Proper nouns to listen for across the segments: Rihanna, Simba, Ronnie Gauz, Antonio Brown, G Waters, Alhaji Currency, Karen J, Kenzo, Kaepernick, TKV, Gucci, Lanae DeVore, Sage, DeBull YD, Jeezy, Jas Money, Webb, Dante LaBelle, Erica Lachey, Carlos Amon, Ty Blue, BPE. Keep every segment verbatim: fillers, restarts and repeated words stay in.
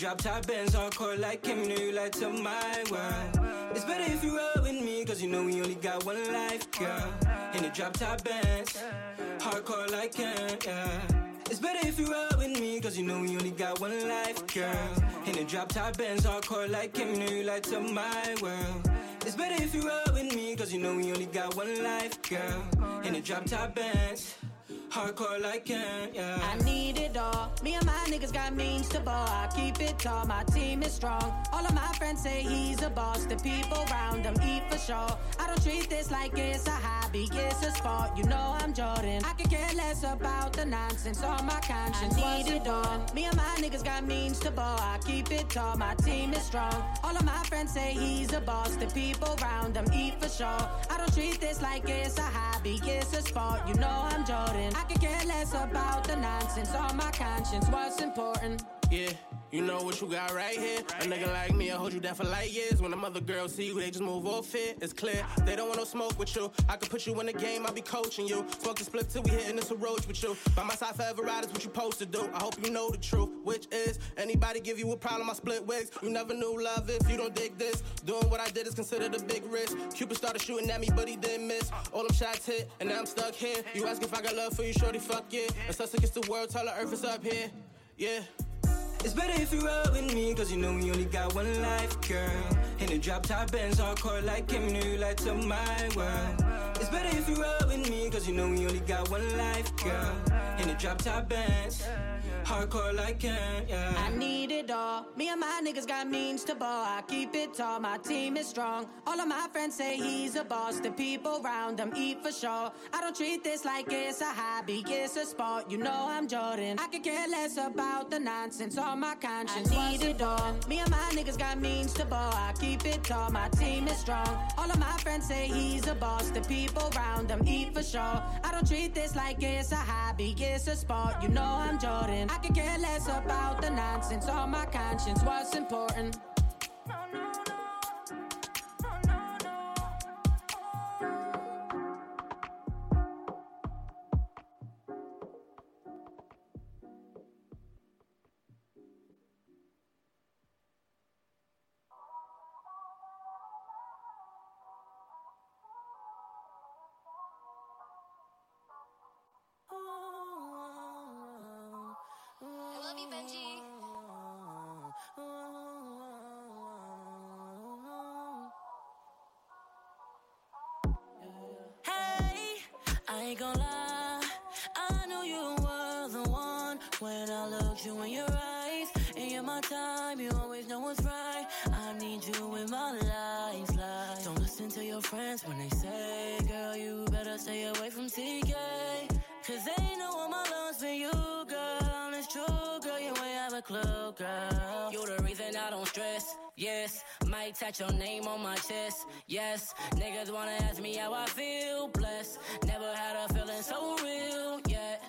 Drop top bands, hardcore like Hemi, know you light up my world. It's better if you roll with me, cause you know we only got one life, girl. In the drop top bands, hardcore like Hemi, yeah. It's better if you roll with me, cause you know we only got one life, girl. In the drop top bands, hardcore like Hemi, know you light up my world. It's better if you roll with me, cause you know we only got one life, girl. In the drop top bands, hardcore like Hemi, yeah. I need it all, me and my niggas got means to ball. I keep it tall, my team is strong. All of my friends say he's a boss. The people round him eat for sure. I don't treat this like it's a hobby, it's a sport. You know I'm Jordan. I could care less about the nonsense on my conscience. I need it on. Me and my niggas got means to ball. I keep it tall, my team is strong. All of my friends say he's a boss. The people round him eat for sure. I don't treat this like it's a hobby, it's a sport. You know I'm Jordan. I could care less about the nonsense on my conscience. What's important? Yeah, you know what you got right here. A nigga like me, I hold you down for light years. When them other girls see you, they just move off it. It's clear, they don't want no smoke with you. I could put you in the game, I'll be coaching you. Smoke the split till we hitting this a roach with you. By my side forever, ride is what you supposed to do. I hope you know the truth, which is anybody give you a problem, I split wigs. You never knew love if you don't dig this. Doing what I did is considered a big risk. Cupid started shooting at me, but he didn't miss. All them shots hit, and now I'm stuck here. You ask if I got love for you, shorty, fuck yeah. It's us against the world, tell the earth is up here. Yeah. It's better if you roll with me, cause you know we only got one life, girl. In the drop top Benz, hardcore like him, new lights up my world. It's better if you roll with me, cause you know we only got one life, girl. In the drop top Benz, hardcore like him, yeah. I need it all. Me and my niggas got means to ball. I keep it tall, my team is strong. All of my friends say he's a boss. The people round him eat for sure. I don't treat this like it's a hobby, it's a sport. You know I'm Jordan. I could care less about the nonsense. My conscience. I need it all. Me and my niggas got means to ball. I keep it tall, my team is strong. All of my friends say he's a boss. The people round him eat for sure. I don't treat this like it's a hobby, it's a sport. You know I'm Jordan. I could care less about the nonsense. All my conscience, what's important? No, no, no. I ain't gonna lie, I know you were the one. When I looked you in your eyes, and you're my time, you always know what's right. I need you in my life, life. Don't listen to your friends when they say, girl, you better stay away from T K, cause they know all my love's for you, girl. It's true, girl, you ain't have a clue, girl. You're the reason I don't stress, yes. Might touch your name on my chest, yes. Niggas wanna ask me how I feel, blessed. Never had a feeling so real yet.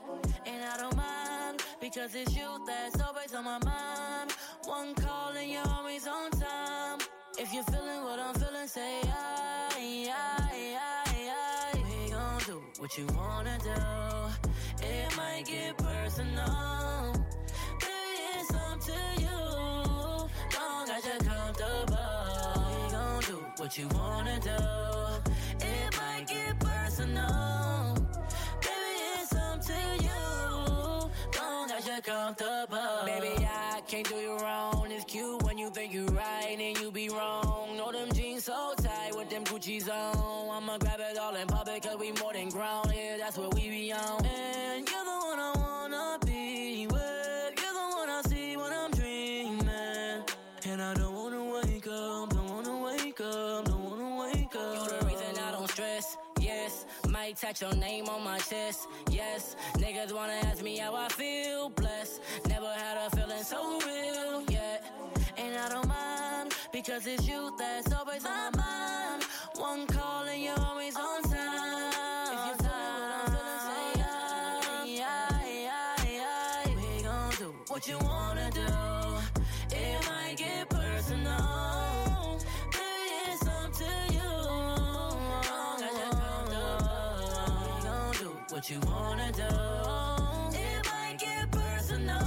And I don't mind, because it's you that's always on my mind. One call and you're always on time. If you're feeling what I'm feeling, say aye, aye, aye, aye. We gon' do what you wanna do. It might get personal. Baby, it's up to you. Long as you're comfortable. What you wanna do? It might get personal. Baby, it's up to you. Long as you're comfortable. Baby, I can't do you wrong. It's cute when you think you're right and you be wrong. Know them jeans so tight with them Gucci's on. I'ma grab it all in public cause we more than grown here. Yeah, that's what we be on. And you're the one I wanna be with. You're the one I see when I'm dreaming. And I don't wanna wake up. Touch your name on my chest, yes. Niggas wanna ask me how I feel, blessed. Never had a feeling so real, yet. And I don't mind, because it's you that's always on my mind. One call and you're always on time. If you're feeling what I'm feeling, say aye, aye, aye, aye. We gon' do what you wanna do. It might get personal. What you wanna do? It might get personal.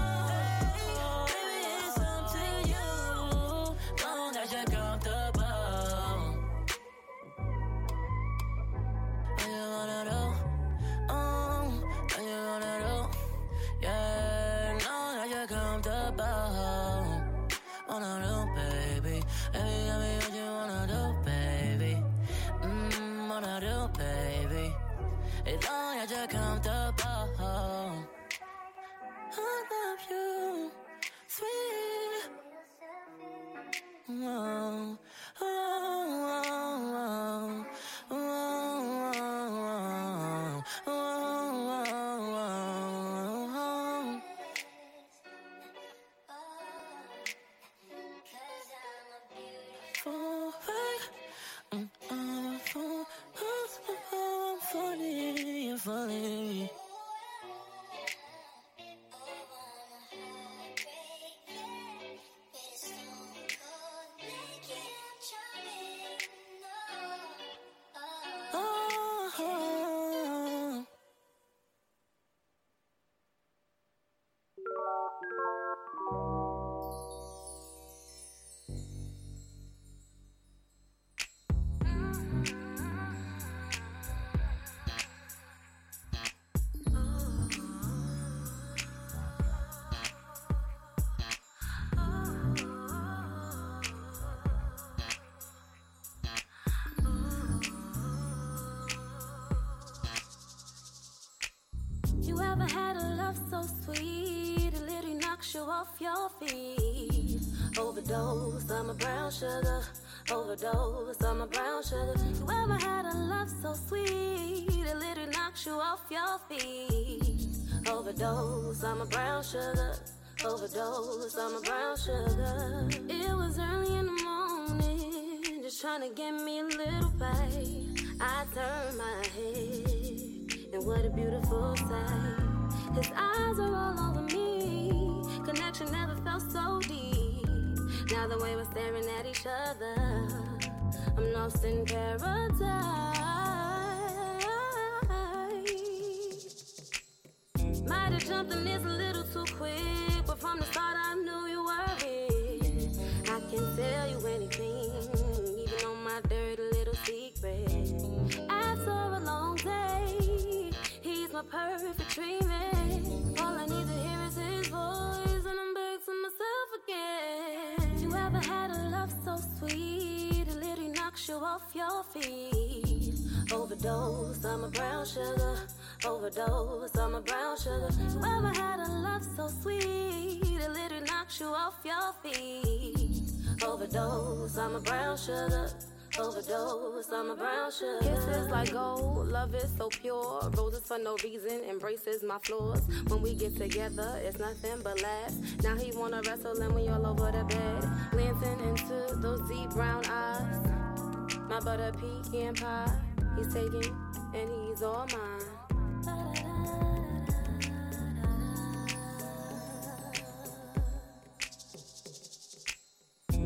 Baby, it's up to you. Long as you're comfortable. What you wanna do? Oh, what you wanna do? Yeah, long as you're comfortable. Wanna do, baby. Baby, tell me what you wanna do, baby. Mmm, wanna do, baby. As long as you're comfortable, I love you. Your feet. Overdose on my brown sugar. Overdose on my brown sugar. You ever had a love so sweet it literally knocks you off your feet? Overdose on my brown sugar. Overdose on my brown sugar. It was early in the morning, just trying to get me a little pay. I turned my head, and what a beautiful sight. His eyes are all over me. Connection never felt so deep. Now the way we're staring at each other, I'm lost in paradise. Might have jumped on this a little too quick, but from the start I knew you were it. I can tell you anything, even on my dirty little secret. After a long day, he's my perfect treatment. All I need to hear is his voice. You ever had a love so sweet it literally knocks you off your feet? Overdose on my brown sugar. Overdose on my brown sugar. You ever had a love so sweet it literally knocks you off your feet? Overdose on my brown sugar. Overdose on my brown sugar. Kisses like gold, love is so pure. Roses for no reason, embraces my flaws. When we get together, it's nothing but laughs. Now he wanna wrestle and we all over the bed, glancing into those deep brown eyes. My butter pecan pie, he's taking and he's all mine.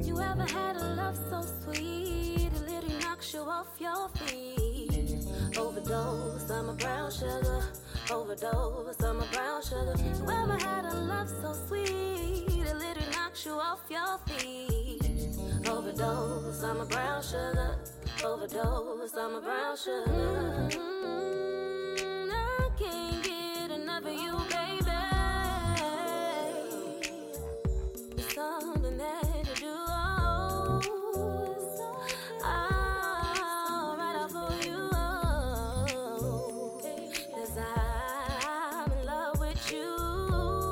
You ever had a love so sweet it literally knocks you off your feet? Overdose on my brown sugar. Overdose on my brown sugar. You ever had a love so sweet it literally knocks you off your feet? Overdose on my brown sugar. Overdose on my brown sugar. Mm-hmm. I can't get enough of you, baby. It's something that sugar,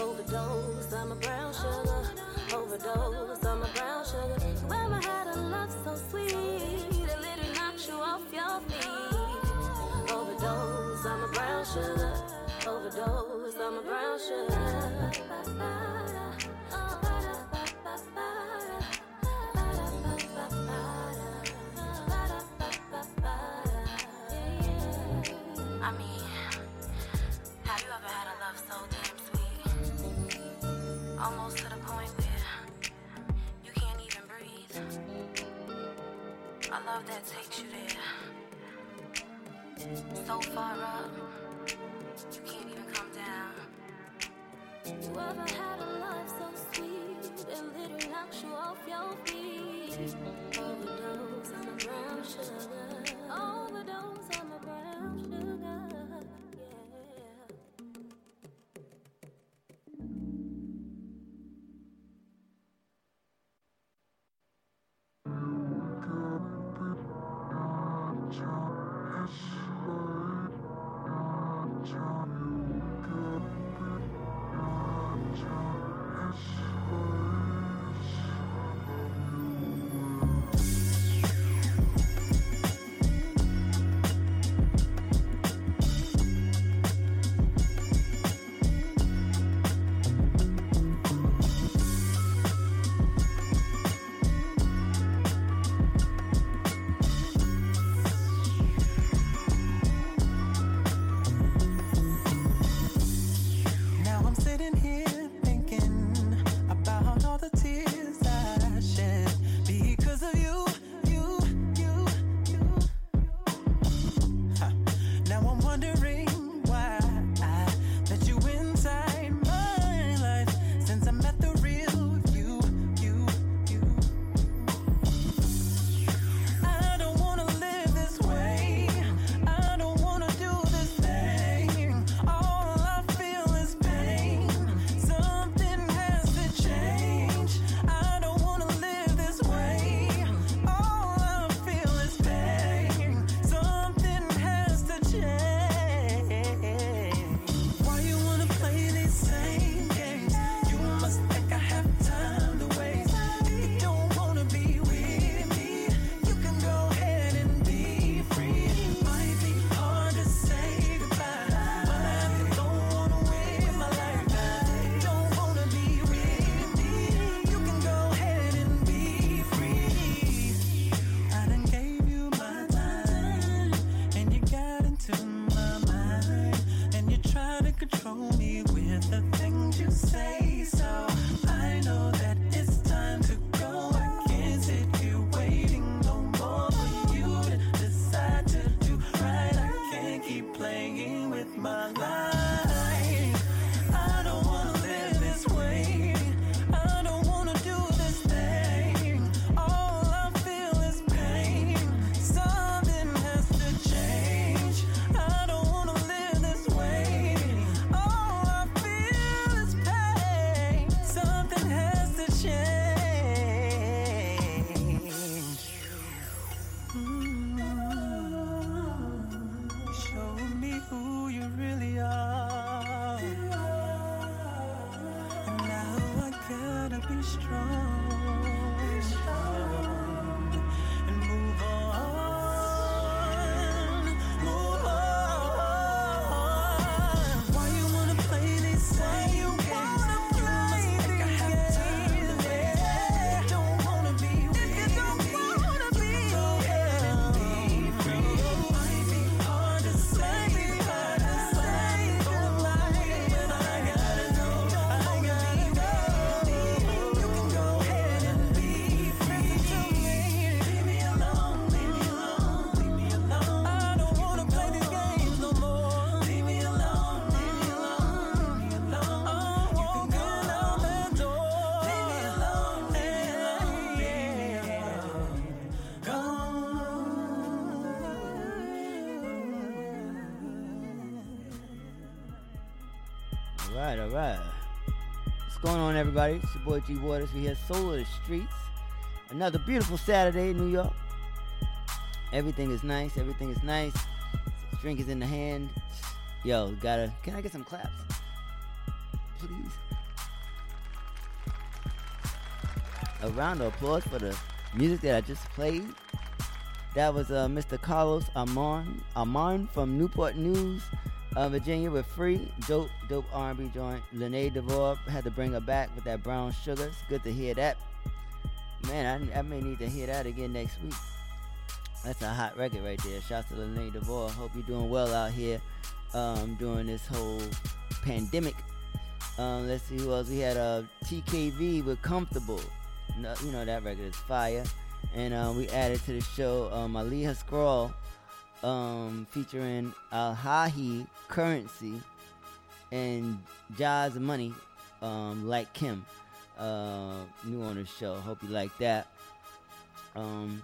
overdose on my brown sugar. I mean, have you ever had a love so damn sweet? Almost to the point where you can't even breathe. A love that takes you there. So far up. You can't even come down. You ever had a love so sweet it literally knocks you off your feet? Overdose on the brown sugar. Overdose. right, all right. What's going on, everybody? It's your boy G Waters. We're here, Soul of the Streets. Another beautiful Saturday in New York. Everything is nice. Everything is nice. This drink is in the hand. Yo, gotta. Can I get some claps? Please. A round of applause for the music that I just played. That was uh, Mister Carlos Amon, Amon from Newport News, uh, Virginia, with Free. Dope, dope R and B joint. Lanae DeVore, had to bring her back with that Brown Sugar. It's good to hear that. Man, I, I may need to hear that again next week. That's a hot record right there. Shouts to Lanae DeVore. Hope you're doing well out here um, during this whole pandemic. Um, let's see who else. We had uh, T K V with Comfortable. No, you know that record is fire. And uh, we added to the show um, Aaliyah Scroll um, featuring Alhaji Currency and Jas Money, um, Like Kim. Uh, new on the show. Hope you like that. Um,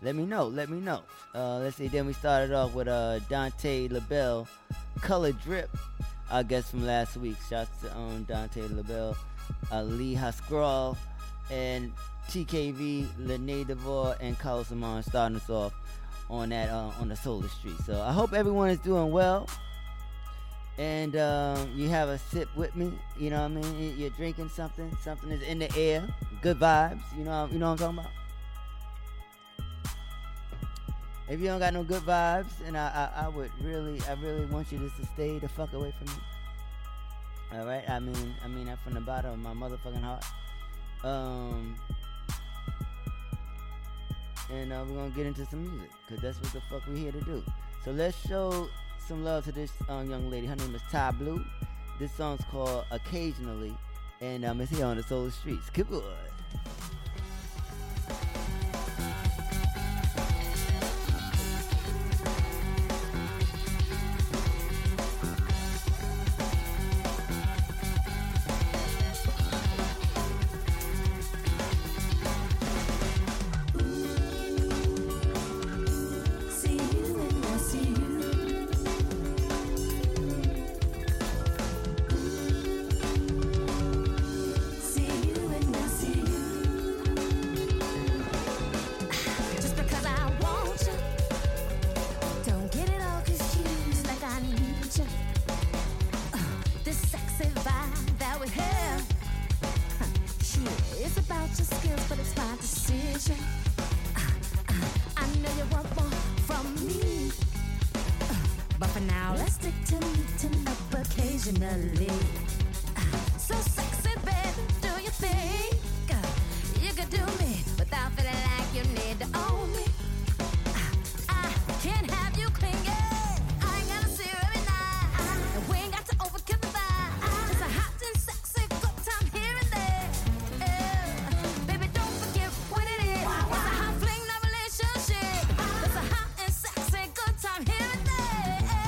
let me know. Let me know. Uh, let's see. Then we started off with uh, Dante LaBelle, Color Drip, I guess from last week. Shouts to um, Dante LaBelle, Aaliyah Scroll, and T K V, Lanae DeVore, and Carlos Amon starting us off on that uh, on the Solar Street. So I hope everyone is doing well, and um, you have a sip with me. You know what I mean? You're drinking something. Something is in the air. Good vibes. You know. You know what I'm talking about. If you don't got no good vibes, and I, I, I would really, I really want you just to stay the fuck away from me. All right. I mean, I mean that from the bottom of my motherfucking heart. Um. And uh, we're going to get into some music, because that's what the fuck we're here to do. So let's show some love to this um, young lady. Her name is Ty Blue. This song's called Occasionally, and um, it's here on the Soul Streets. Good boy. What is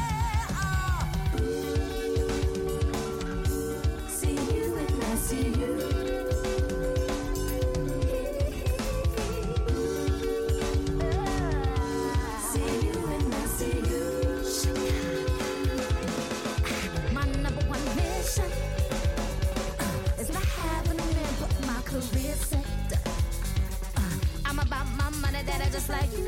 one of you?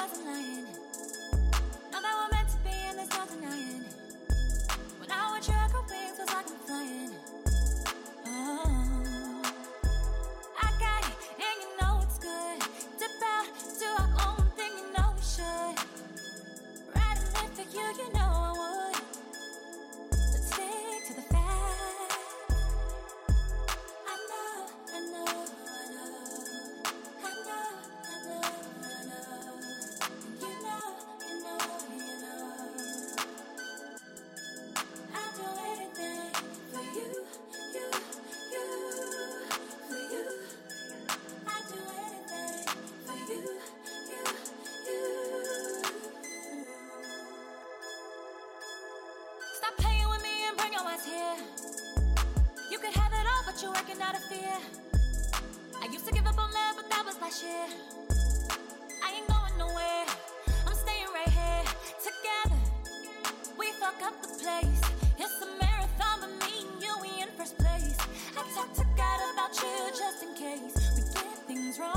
nothing lying. Know that we're meant to be and there's nothing lying. When I want you, I could wave, feels like I'm flying. Oh, I got it and you know it's good. Dip out, do our own thing, you know we should. Ride and live for you, you know I would. Let's stick to the fact. I know, I know, I know, I know, I know, I know. You know, you know, you know. I'll do anything for you, you, you, for you. I'll do anything for you, you, you. Stop playing with me and bring your ass here. You could have it all, but you're working out of fear. I used to give up on love, but that was last year. I ain't going nowhere, I'm staying right here. Together, we fuck up the place. It's a marathon, but me and you, we in first place. I talk to God about you just in case we get things wrong. I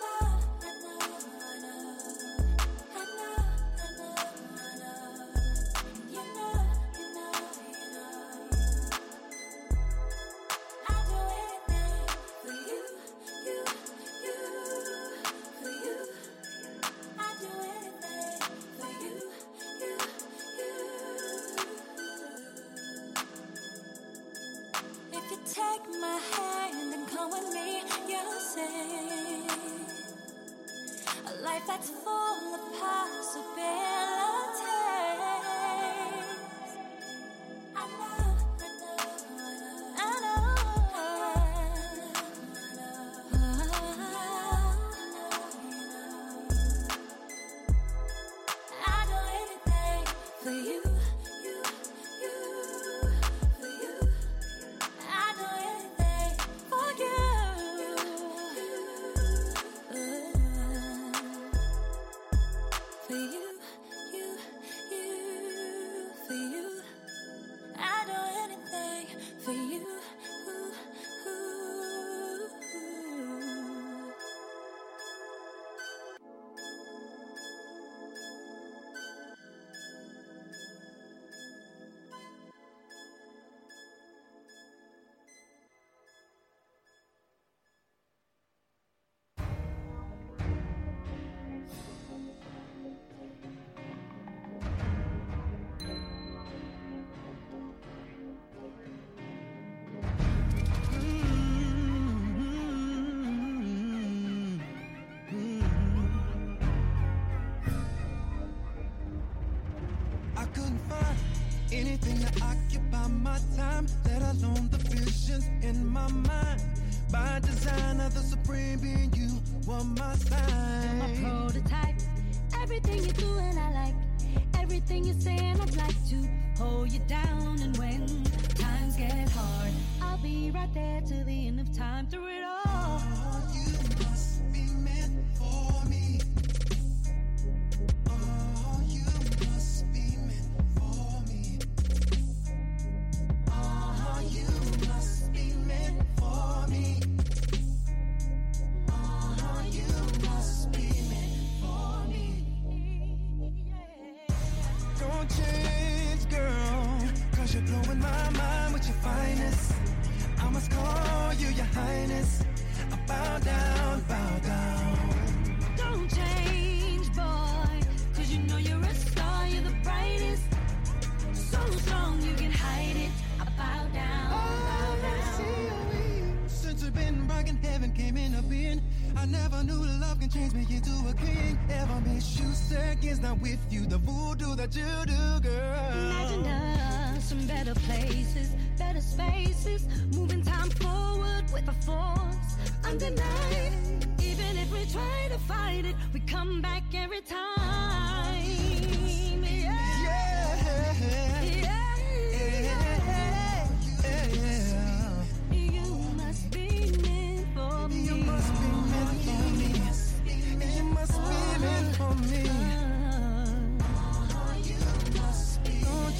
know, I know, I know. I know, I know, I know. You know, you know, you know. I'll do anything for you, you, you, for you. I'll do anything for you, you, you. If you take my hand and come with me, you'll see a life that's full of possibilities. I know, I know, I know. I know. I'll do anything for you, you, you, for you. I'll do anything for you. For you, you, you, for you. I'll do anything for you. I couldn't find anything to occupy my time, let alone the visions in my mind. By design of the supreme being, you were my sign. You're my prototype. Everything you're doing, I like. Everything you're saying, I'd like to hold you down. And when times get hard, I'll be right there till the end of time through it all. Oh, you must be meant for me. Oh, you must be meant for me. Oh, you must be meant for me. Oh, you must be meant for me. Don't change, girl, cause you're blowing my mind with your finest. I must call you your highness. I bow down, bow down. Don't change, boy, cause you know you're a star, you're the brightest. So strong you can hide it. I bow down, bow Oh, I down. see you. Since we've been rocking, heaven came into being. I never knew love can change me into a king. Ever miss you seconds, not with you. The voodoo that you do, girl. Imagine us in better places, better spaces, moving time forward with a force undenied. Even if we try to fight it, we come back every time. Yeah. Yeah. Yeah. Yeah. You must be meant for me. You must be meant for me. You must be meant for me. You must be meant for me. Don't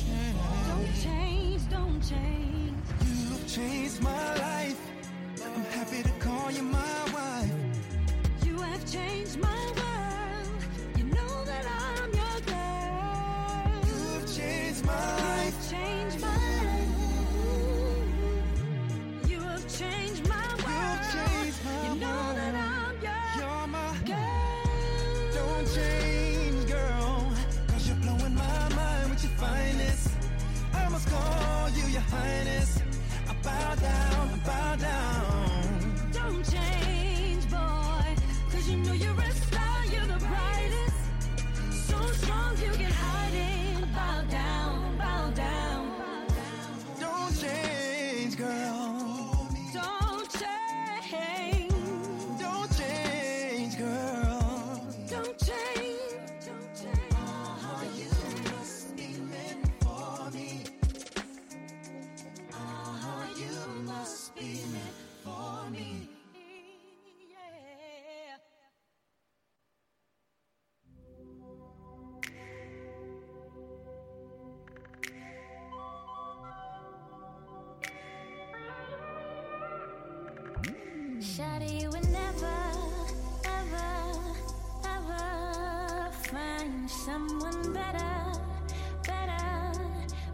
change, don't change. You've changed my life. I'm happy to call you my wife. You have you know you're a star, you're the brightest. So strong you can hide it. Bow down, bow down. Don't change, girl. Don't change. Don't change, girl. Don't change. Don't change. Oh, you must be meant for me. Oh, you must be meant for me. Shawty, you would never, ever, ever find someone better, better,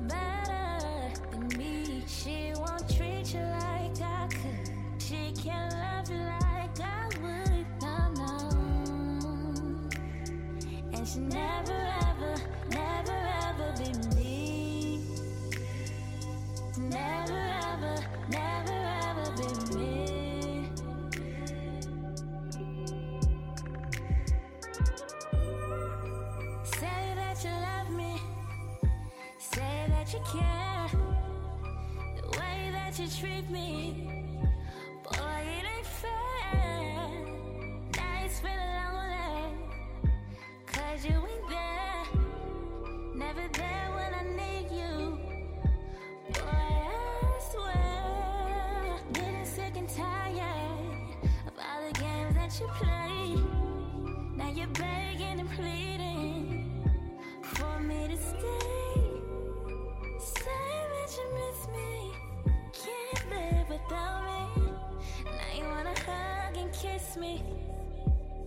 better than me. She won't treat you like I could. She can't love you like I would. No, no. And she never, ever, never, ever be me. Never, ever, never, ever be me. Care. The way that you treat me, boy, it ain't fair. Now it's feeling lonely, cause you ain't there. Never there when I need you, boy, I swear. Getting sick and tired of all the games that you play. Now you're begging and pleading for me to stay. You miss me, can't live without me. Now you wanna hug and kiss me.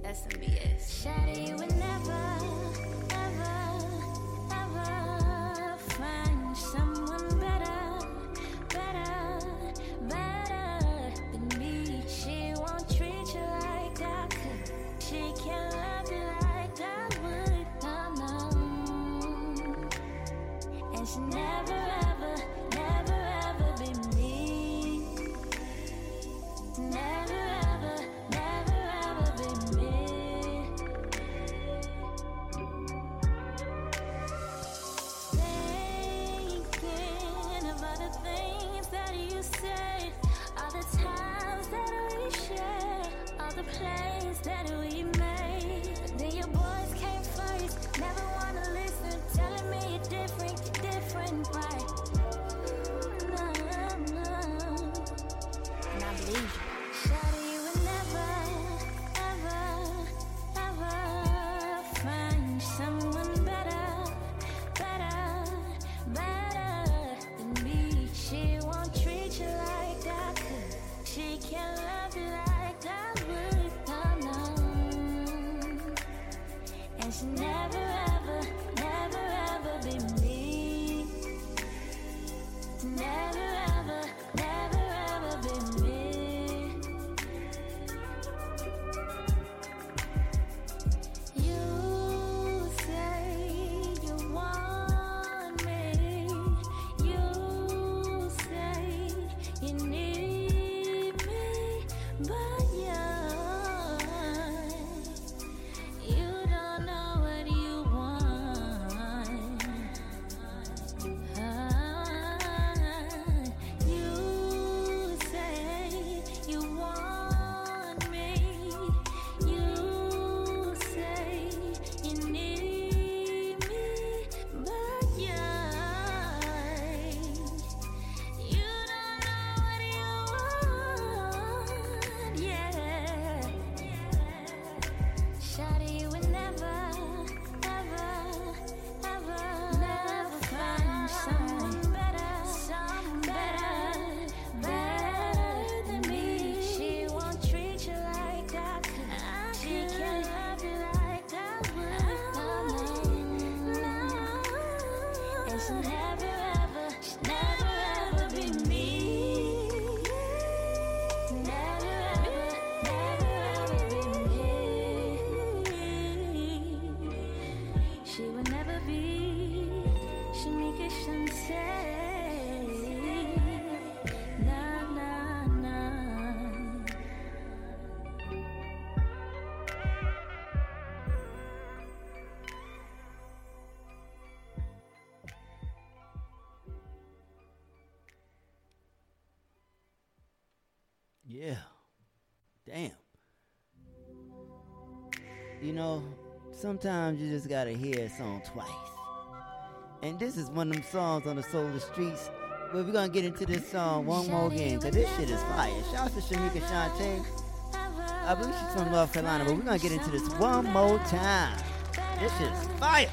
That's some B S. Shawty, you would never, ever, ever find someone better, better, better than me. She won't treat you like I could. She can't love you like I would. No, no. And she never. You know, sometimes you just gotta hear a song twice. And this is one of them songs on the Soul of the Streets. But we're gonna get into this song one more game, cause this shit is fire. Shout out to Shamika Shante. I believe she's from North Carolina, but we're gonna get into this one more time. This shit is fire.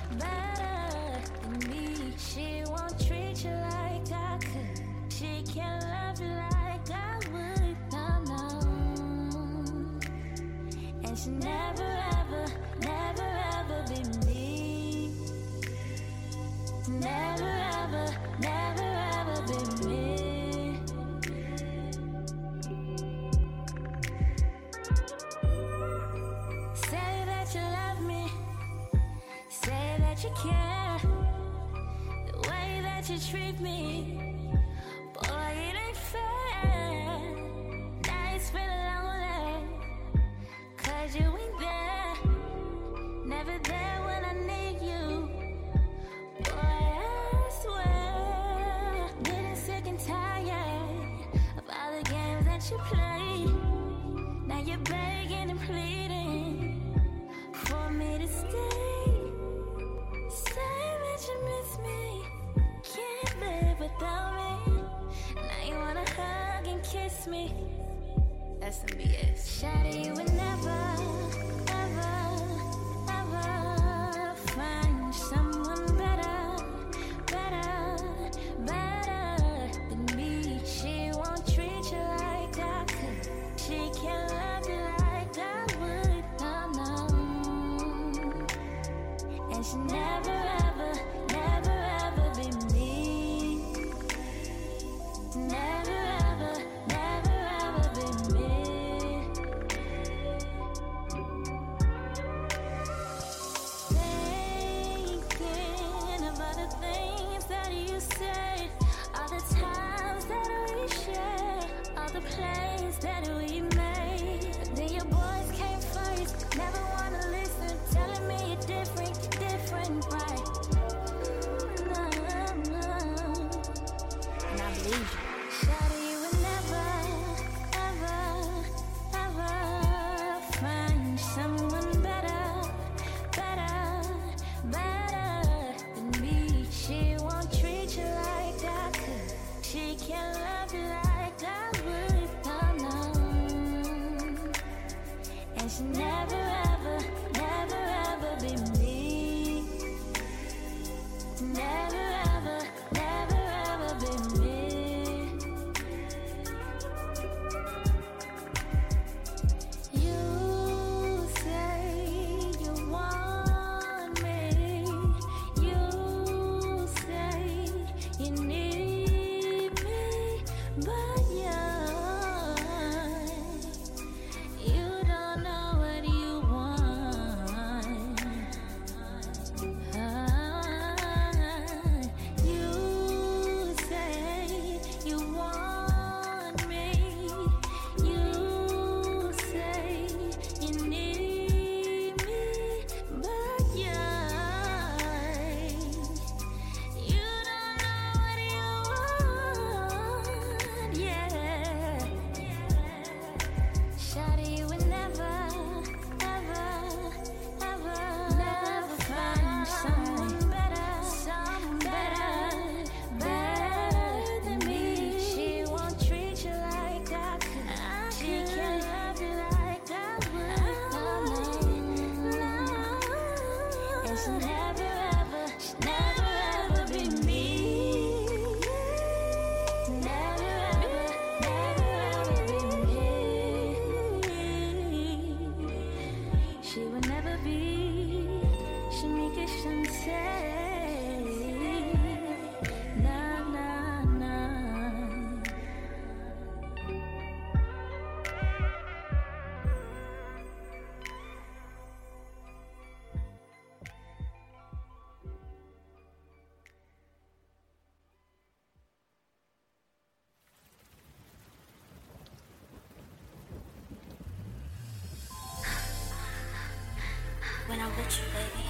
When I'm with you, baby,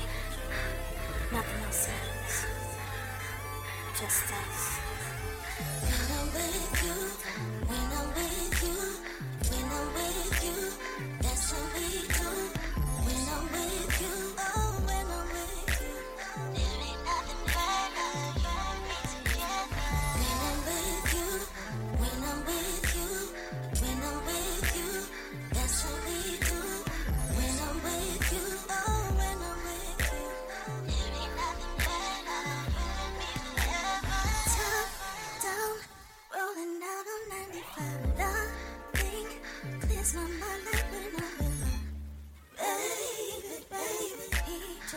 nothing else matters, just us. When I'm with you, when I'm with you, when I'm with you, that's what we do. When I'm with you.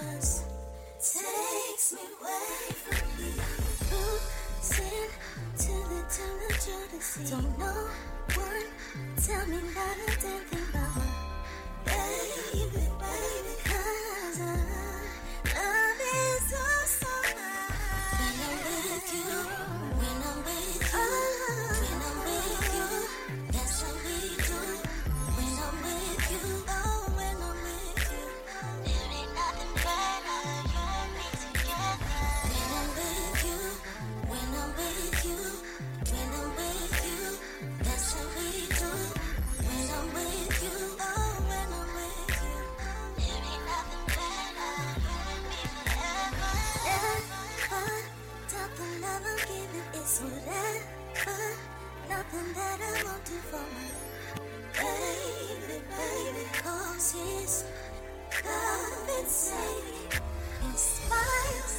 just takes me away from you. Losing to the time that you're to see. Don't know one, tell me not a damn thing about it. Baby, baby, cause I love is so, so much. When I'm with you, when I'm with you, oh, when I'm with you, that's what we do. When I'm with you, oh, when I'm with you, there ain't nothing better, you and me together. When I'm with you, when I'm with you, when I'm with you, that's what we do. When I'm with you, oh, whatever, nothing that I won't do for me. Baby, baby, cause his love is sacred. His smile,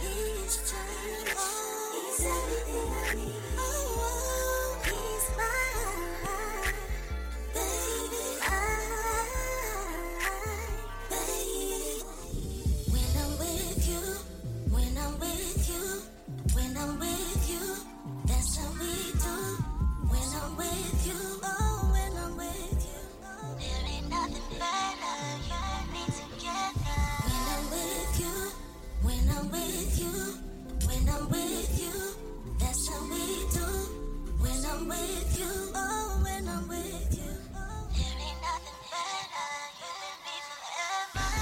he is changed. He's everything I need. Oh, he's my life. Baby, I, baby. When I'm with you, when I'm with you, when I'm with you, that's how we do. When I'm with you, oh, when I'm with you, there ain't nothing better, you and me together. When I'm with you, when I'm with you, when I'm with you, that's how we do. When I'm with you, oh, when I'm with you, there ain't nothing better, you and me forever.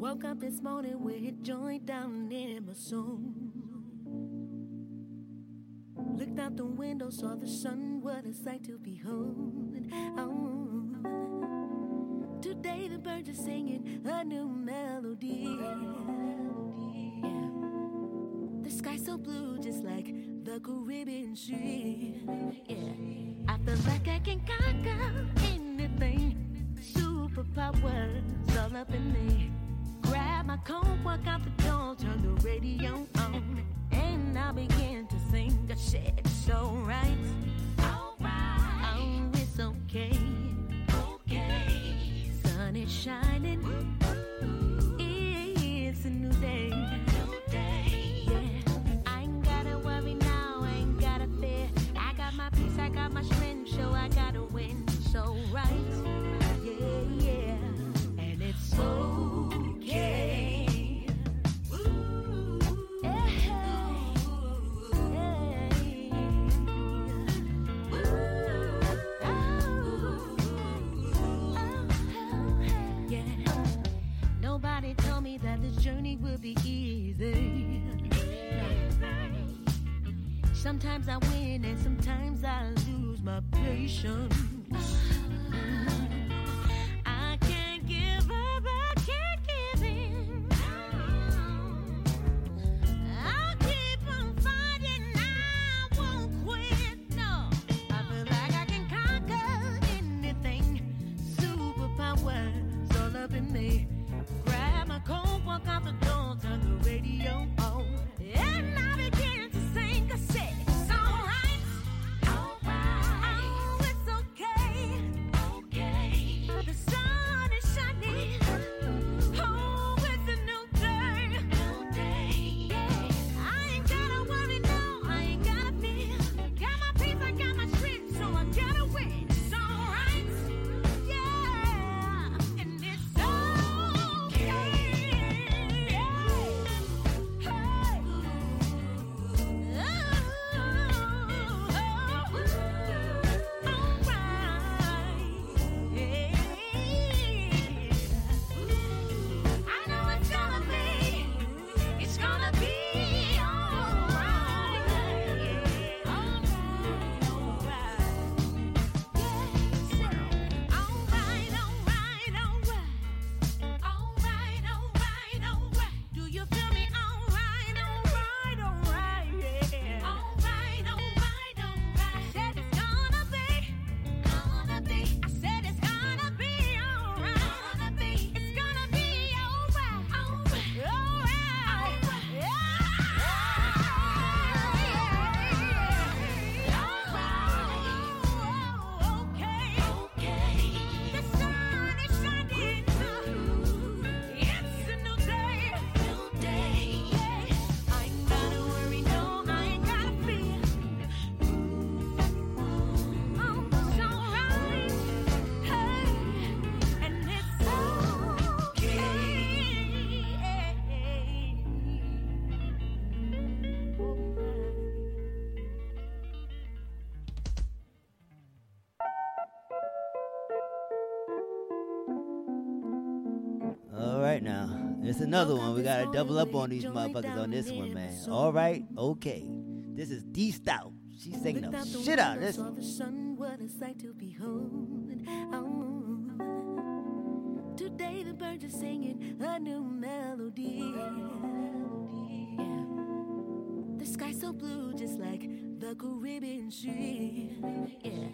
Woke up this morning with a joint down near my soul. Looked out the window, saw the sun, what a sight to behold. Oh. Today the birds are singing a new melody. Yeah. The sky's so blue, just like the Caribbean Sea. Yeah. I feel like I can conquer anything. Superpowers all up in me. Grab my coat, walk out the door, turn the radio on, and I begin to sing a shit. It's alright, alright, oh, it's okay, okay. Sun is shining, ooh, it's a new day, new day. Yeah, I ain't gotta worry now, I ain't gotta fear. I got my peace, I got my strength, so I gotta win. It's alright, yeah, yeah, and it's so. Okay. Ooh. Yeah. Yeah. Ooh. Oh. Oh. Yeah. Nobody told me that this journey would be easy. Sometimes I win and sometimes I lose my patience. I can't give up. Radio on, and I began to sing. I said, it's alright, right now. There's another one. We gotta double up on these motherfuckers on this one, man. All right, okay. This is D. Stout. She sang the shit out of this one. Today the birds are singing a new melody. The sky's so blue, just like the Caribbean Sea. Yeah.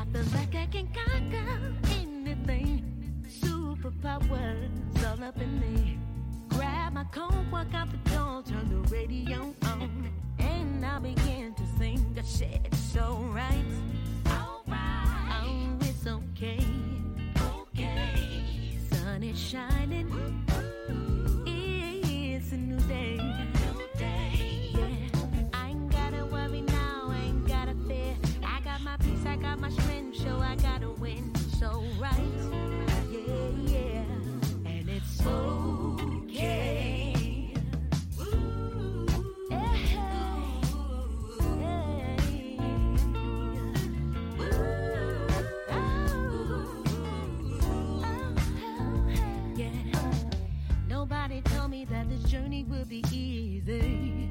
I feel like I can conquer anything. Superpowers all up in me. Grab my coat, walk out the door, turn the radio on, and I begin to sing. The shit, it's alright, alright. Oh, it's okay, okay. Sun is shining, ooh, ooh. It's a new day. My strength, show I gotta win, so right, yeah, yeah, and it's okay. Ooh, yeah, yeah, ooh, oh, oh, yeah. Nobody told me that this journey would be easy.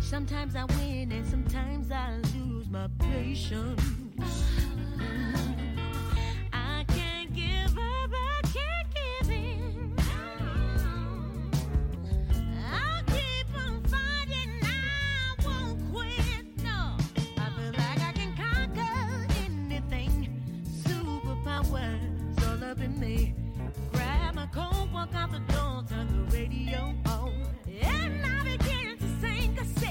Sometimes I win and sometimes I lose my patience. I can't give up, I can't give in. I'll keep on fighting, I won't quit, no. I feel like I can conquer anything. Superpowers all up in me. Grab my coat, walk out the door, turn the radio on, and I begin to sing a song.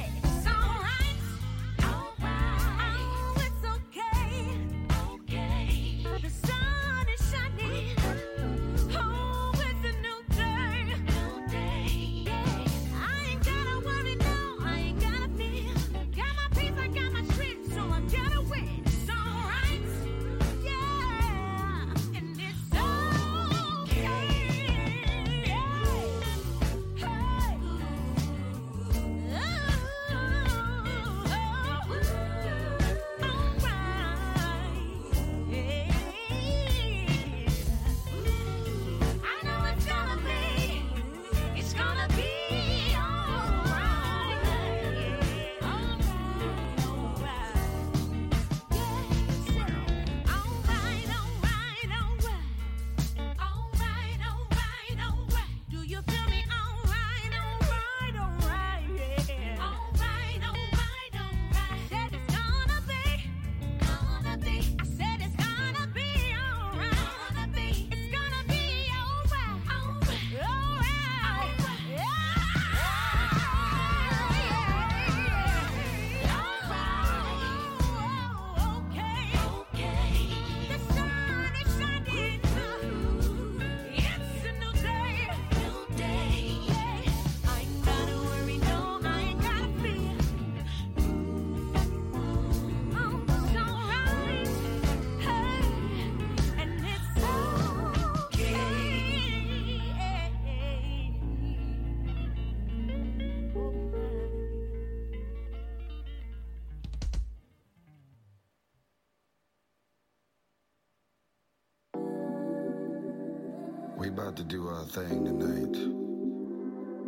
To do our thing tonight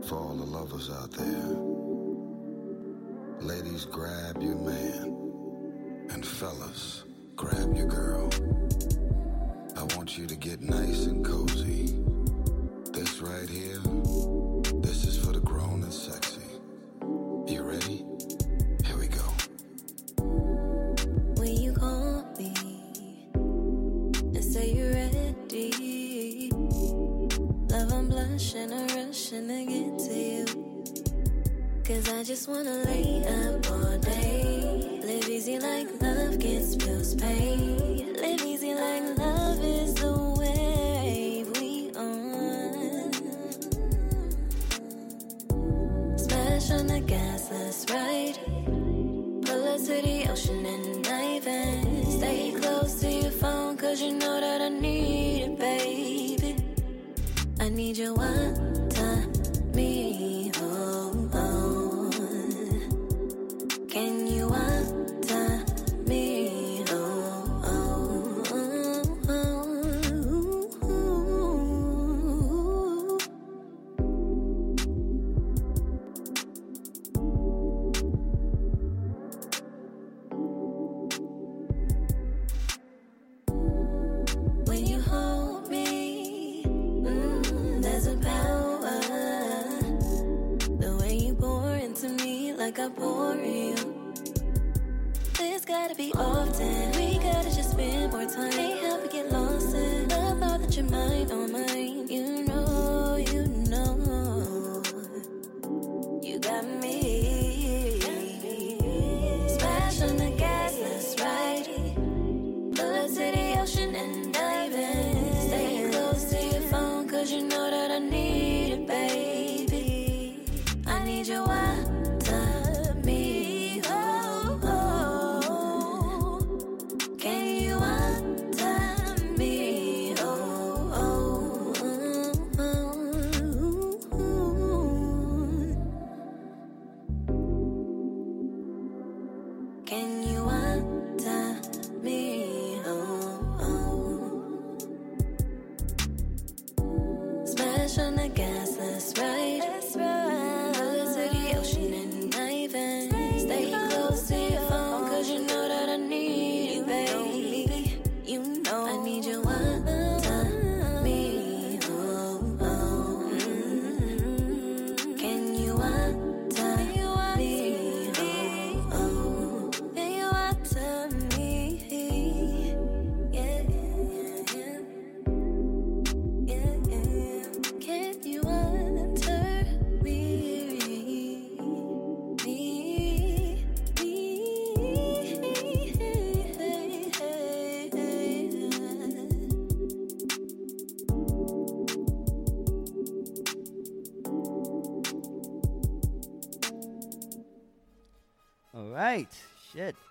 for all the lovers out there. Ladies, grab your man, and fellas, grab your girl. I want you to get nice and cozy. This right here, this is for the grown and sexy. You ready? Here we go. When you call me and say you're ready, love, I'm blushing and rushing to get to you, 'cause I just wanna lay up all day. Live easy like love gets bills paid. Live easy like love is the wave we on. Smash on the gas, let's ride. Pull up to the ocean and dive in. Stay close to your phone, 'cause you know that I need it, baby. I need you one time, me, oh, oh. Can you one time, me, oh, oh, oh, oh, oh. like I bore you. This gotta be often. We gotta just spend more time. Can't help but get lost in the thought that you're mine, oh mine. You know, you know, you got me. Smash on the gas, let's ride it. Pull up to the ocean and dive in. Stay close to your phone, cause you know that I need it, baby. I need your wild.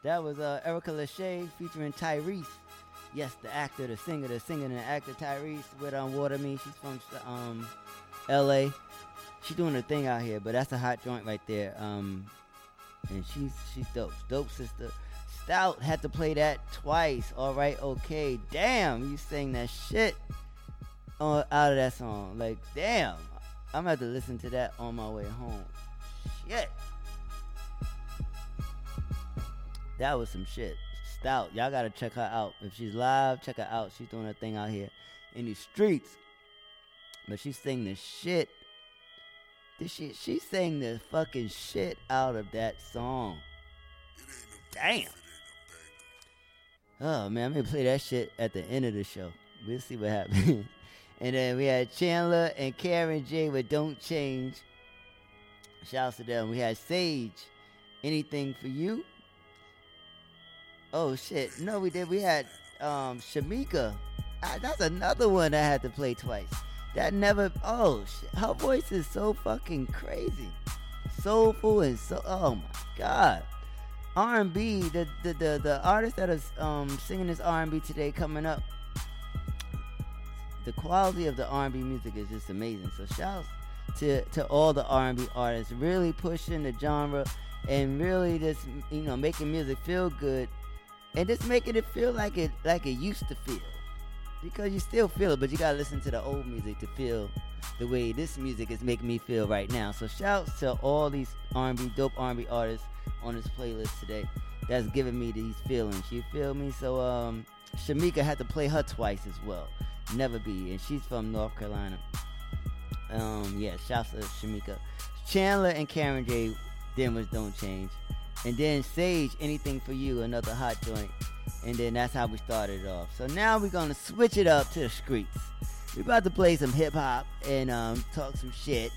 That was uh, Erica Lachey featuring Tyrese. Yes, the actor, the singer, the singer and the actor Tyrese with um, Water Me. She's from um, L A. She's doing her thing out here, but that's a hot joint right there. Um, and she's she's dope. Dope sister. Stout had to play that twice. All right, okay. Damn, you sang that shit on, out of that song. Like, damn. I'm going to have to listen to that on my way home. Shit. That was some shit. Stout. Y'all gotta check her out. If she's live, check her out. She's doing her thing out here in these streets. But she sang the shit. This shit. She sang the fucking shit out of that song. Damn. Oh man, I'm gonna play that shit at the end of the show. We'll see what happens. And then we had Chandler and Karen J with Don't Change. Shouts to them. We had Sage. Anything for you? Oh, shit. No, we did. We had um, Shamika. I, that's another one I had to play twice. That never... Oh, shit. Her voice is so fucking crazy. Soulful and so... Oh, my God. R and B. The the, the, the artists that are um, singing this R and B today coming up. The quality of the R and B music is just amazing. So, shouts to, to all the R and B artists. Really pushing the genre and really just, you know, making music feel good. And just making it feel like it like it used to feel. Because you still feel it, but you gotta listen to the old music to feel the way this music is making me feel right now. So shouts to all these R and B, dope R and B artists on this playlist today that's giving me these feelings. You feel me? So um, Shamika had to play her twice as well. Never Be. And she's from North Carolina. Um, yeah, shouts to Shamika. Chandler and Karen J then was Don't Change. And then Sage, Anything For You, another hot joint. And then that's how we started it off. So now we're going to switch it up to the streets. We're about to play some hip-hop and um, talk some shit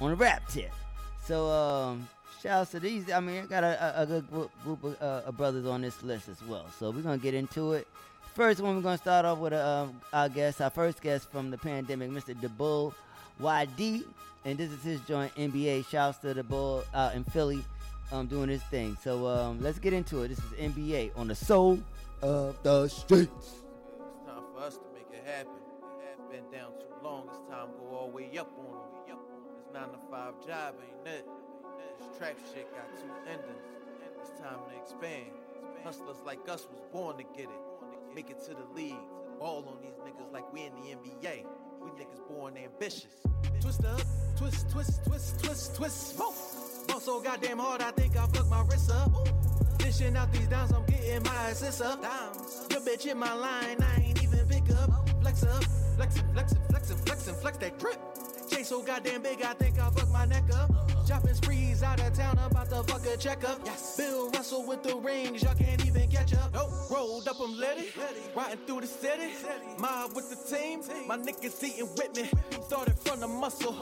on a rap tip. So um, shouts to these. I mean, I got a, a good group of uh, brothers on this list as well. So we're going to get into it. First one, we're going to start off with a, um, our guest, our first guest from the pandemic, Mister DeBull Y D. And this is his joint, N B A. Shouts to DeBull out in Philly. Um, doing his thing. So um, let's get into it. This is N B A on the Soul of the Streets. It's time for us to make it happen. It has been down too long. It's time to go all the way up on them. This nine to five job ain't it. This trap shit got two endings. It's time to expand. Hustlers like us was born to get it. Make it to the league. Ball on these niggas like we in the N B A. We niggas born ambitious. Twist up, twist, twist, twist, twist, twist. Smoke. So goddamn hard, I think I fucked my wrist up. Dishing out these dimes, I'm getting my assist up. Dimes. Your bitch in my line, I ain't even pick up. Flex up, flex it, flex it, flex it, flex and flex that grip. Jay so goddamn big, I think I fucked my neck up. Dropping sprees out of town, I'm about a checkup. Yes. Bill Russell with the rings, y'all can't even catch up. Nope. Rolled up, I'm litty, riding through the city. Mob with the team, my niggas eating with me. Started from the muscle,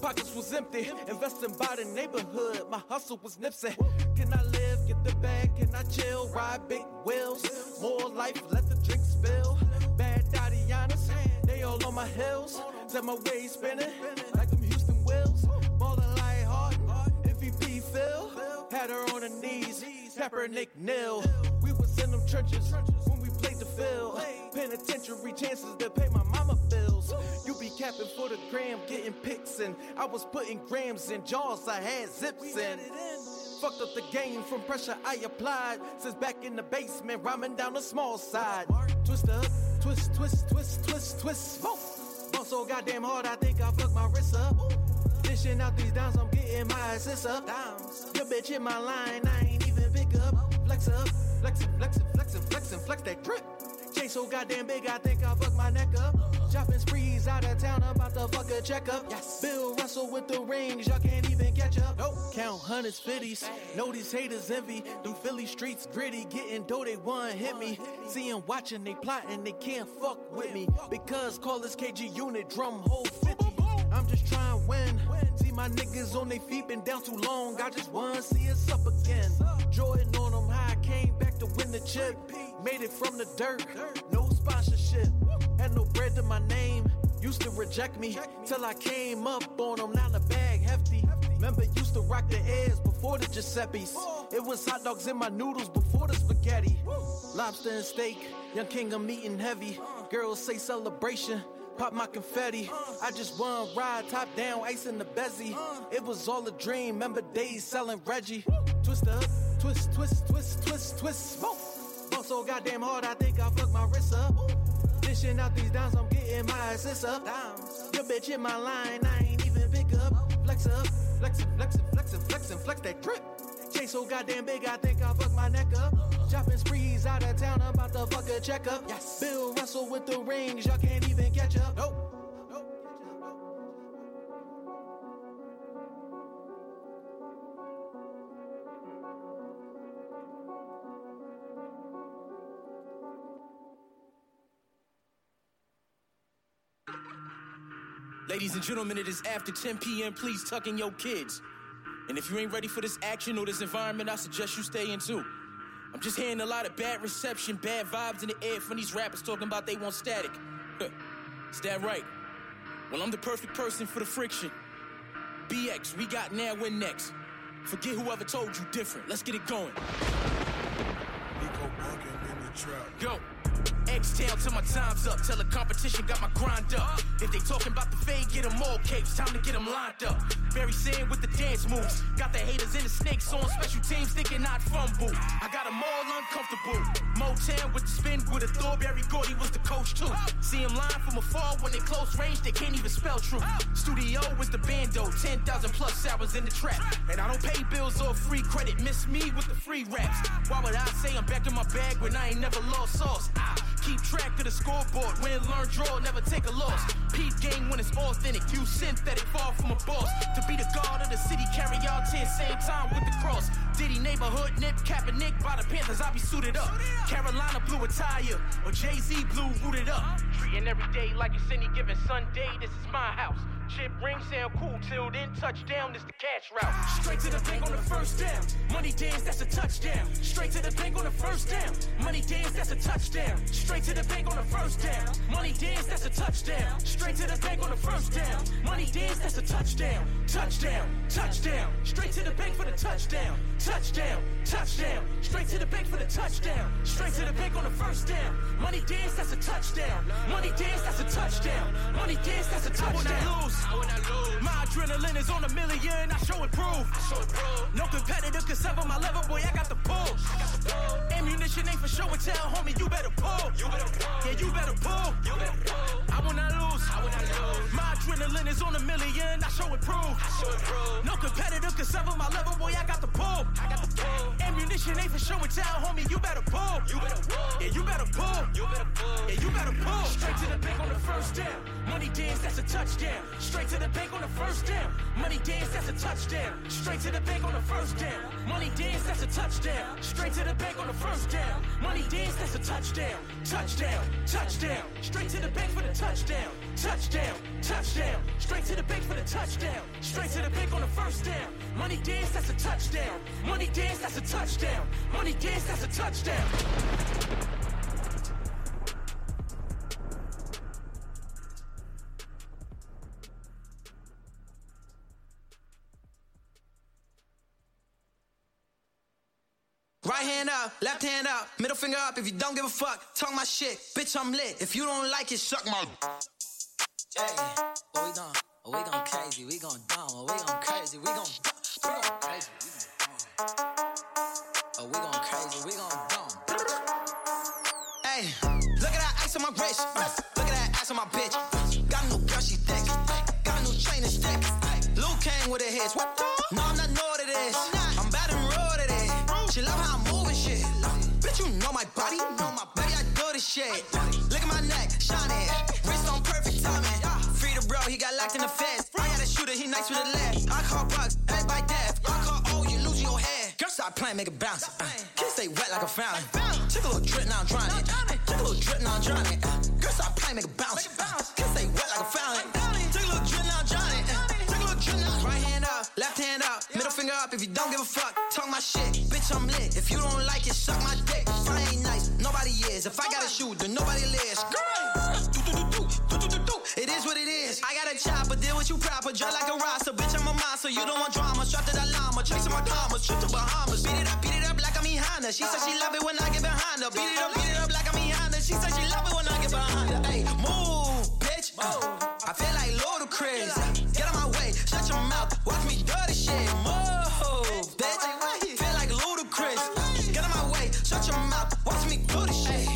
pockets was empty. Investing by the neighborhood, my hustle was Nipsey. Can I live, get the bag, can I chill? Ride big wheels, more life, let the drink spill. Bad Daddianas, they all on my heels. Set my way spinning, like them Houston Wills. Ballin' like Harden, M V P Phil. Had her on her knees, Kaepernick nil. We was in them trenches when we played the field. Penitentiary chances to pay my mama bills. You be capping for the gram, getting picks in. I was putting grams in jars I had zips in. Fucked up the game from pressure I applied. Since back in the basement, rhyming down the small side. Twist up, twist, twist, twist, twist, twist. Ball so goddamn hard, I think I fucked my wrist up. Dishing out these dimes, I'm getting my assist up. Your bitch in my line, I ain't even pick up. Flex up, flex, flex, flex, flex, flex that grip. Jay so goddamn big, I think I fucked my neck up. Chopping sprees out of town, I'm about to fuck a checkup. Yes. Bill Russell with the rings, y'all can't even catch up. Nope. Count hundreds, fifties, know these haters envy. Them Philly streets gritty, getting dough, they one hit me. Seeing, watching, they plotting, they can't fuck with me. Because call this K G unit, drum hole fifty. I'm just trying to win. See my niggas on they feet, been down too long. I just wanna see us up again. Jordan on them high, came back to win the chip. Made it from the dirt, no sponsorship. Had no bread to my name, used to reject me. Till I came up on them, now the bag hefty. Remember used to rock the airs before the Giuseppes. It was hot dogs in my noodles before the spaghetti. Lobster and steak, young king I'm eating heavy. Girls say celebration, pop my confetti. I just won ride, top down, ice in the bezzy. It was all a dream, remember days selling Reggie. Twist up, twist, twist, twist, twist, twist, smoke. So goddamn hard, I think I fucked my wrist up. Dishing out these dimes, I'm getting my assist up. Your bitch in my line, I ain't even pick up. Flex up, flex, flex, flex, flex, flex that grip. Jay so goddamn big, I think I fucked my neck up. Chopping sprees out of town, I'm about to fuck a checkup. Yes. Bill Russell with the rings, y'all can't even catch up. Nope. Ladies and gentlemen, it is after ten p.m. Please tuck in your kids. And if you ain't ready for this action or this environment, I suggest you stay in too. I'm just hearing a lot of bad reception, bad vibes in the air from these rappers talking about they want static. Is that right? Well, I'm the perfect person for the friction. B X, we got now and next. Forget whoever told you different. Let's get it going. Go. X-Town till my time's up. Tell the competition got my grind up. If they talking about the fade, get them all capes. Time to get them lined up. Barry Sand with the dance moves. Got the haters and the snakes on special teams thinking I'd fumble. I got them all uncomfortable. Motown with the spin with a Thorberry. Gordy was the coach too. See him line from afar when they close range. They can't even spell truth. Studio was the bando. ten thousand plus hours in the trap. And I don't pay bills or free credit. Miss me with the free raps. Why would I say I'm back in my bag when I ain't never lost sauce? I keep track of the scoreboard, win, learn, draw, never take a loss. Peep game when it's authentic, you synthetic, far from a boss. To be the guard of the city, carry y'all ten, same time with the cross. Diddy neighborhood, Nip, Kaepernick, by the Panthers, I be suited up. Carolina blew a tire, or Jay-Z blew rooted up. Treating every day like it's any given Sunday, this is my house. Chip ring sound cool, till then touchdown, this the cash route. Straight to the bank on the first down, money dance, that's a touchdown. Straight to the bank on the first down, money dance, that's a touchdown. Straight to the bank on the first down. Money dance, that's a touchdown. Straight to the bank on the first down. Money dance, that's a touchdown. Touchdown, touchdown. Straight to the bank for the touchdown. Touchdown, touchdown. Straight to the bank for the touchdown. Straight to the bank on the first down. Money dance, that's a touchdown. Money dance, that's a touchdown. Money dance, that's a touchdown. I wanna lose. I wanna lose. My adrenaline is on a million. I show it proof. I show it proof. No competitor can sever my level, boy. I got the pull. I got the pull. Ammunition ain't for show and tell, homie. You better pull. You better pull. Yeah, you better pull. You better pull. I will not lose. I will not lose. My adrenaline is on a million. I show it proof. I show it proof. No competitor can sever my level, boy. I got the pull. I got the pull. Ammunition this shit ain't for show and tell, homie. You better pull. You better pull. Yeah, you better pull. You better pull. Yeah, you better pull. Straight to the bank on the first down. Money dance, that's a touchdown. Straight to the bank on the first down. Money dance, that's a touchdown. Straight to the bank on the first down. Money dance, that's a touchdown. Straight to the bank on the first down. Money dance, that's a touchdown. Touchdown, touchdown. Straight to the bank for the touchdown. Touchdown, touchdown. Straight to the bank for the touchdown. Straight to the bank on the first down. Money dance, that's a touchdown. Money dance, that's a touchdown. Money dance, that's a touchdown. Right hand up, left hand up, middle finger up. If you don't give a fuck, talk my shit. Bitch, I'm lit. If you don't like it, suck my. Hey, what we gon', what we gon' crazy, we gon' dumb, what we gon' crazy, we gon' we gon' crazy, we gon' dumb. Oh, we gon' crazy, we gon' dumb. Hey, look at that ice on my wrist, look at that ass on my bitch. Got a new girl, she thick, got a new chain and stick. Luke came with a hitch, what the? No, I'm not know what it is. I'm bad and raw at it. She love how I'm moving shit. Bitch, you know my body, you know my body, I do this shit. Look at my neck, shine it. He got locked in the fence. I got a shooter, he nice with a left. I call bucks, everybody death. I call oh, you lose your head. Girl, stop playing, make it bounce. Uh, kids stay wet like a fountain. Took a little drip, now I'm drowning. Took a little drip, now I'm drowning. Girl, stop playing, make it bounce. Kids stay wet like a fountain. Took a little drip, now I'm drowning. Took a little drip, now I'm. Right hand up, left hand up, middle finger up. If you don't give a fuck, talk my shit. Bitch, I'm lit. If you don't like it, suck my dick. If I ain't nice, nobody is. If I got a shoe, then nobody lives. It is what it is. I got a chopper, deal with you proper. Draw like a roster, bitch, I'm a monster. You don't want drama, strapped to that llama. Chasing my commas, trip to Bahamas. Beat it up, beat it up like I'm Rihanna. She said she love it when I get behind her. Beat it up, beat it up like I'm Rihanna. She said she love it when I get behind her. Hey, move, bitch. uh, I feel like Ludacris. Get out my way, shut your mouth. Watch me do this shit. Move, bitch. Feel like Ludacris. Get out my way, shut your mouth. Watch me do this shit.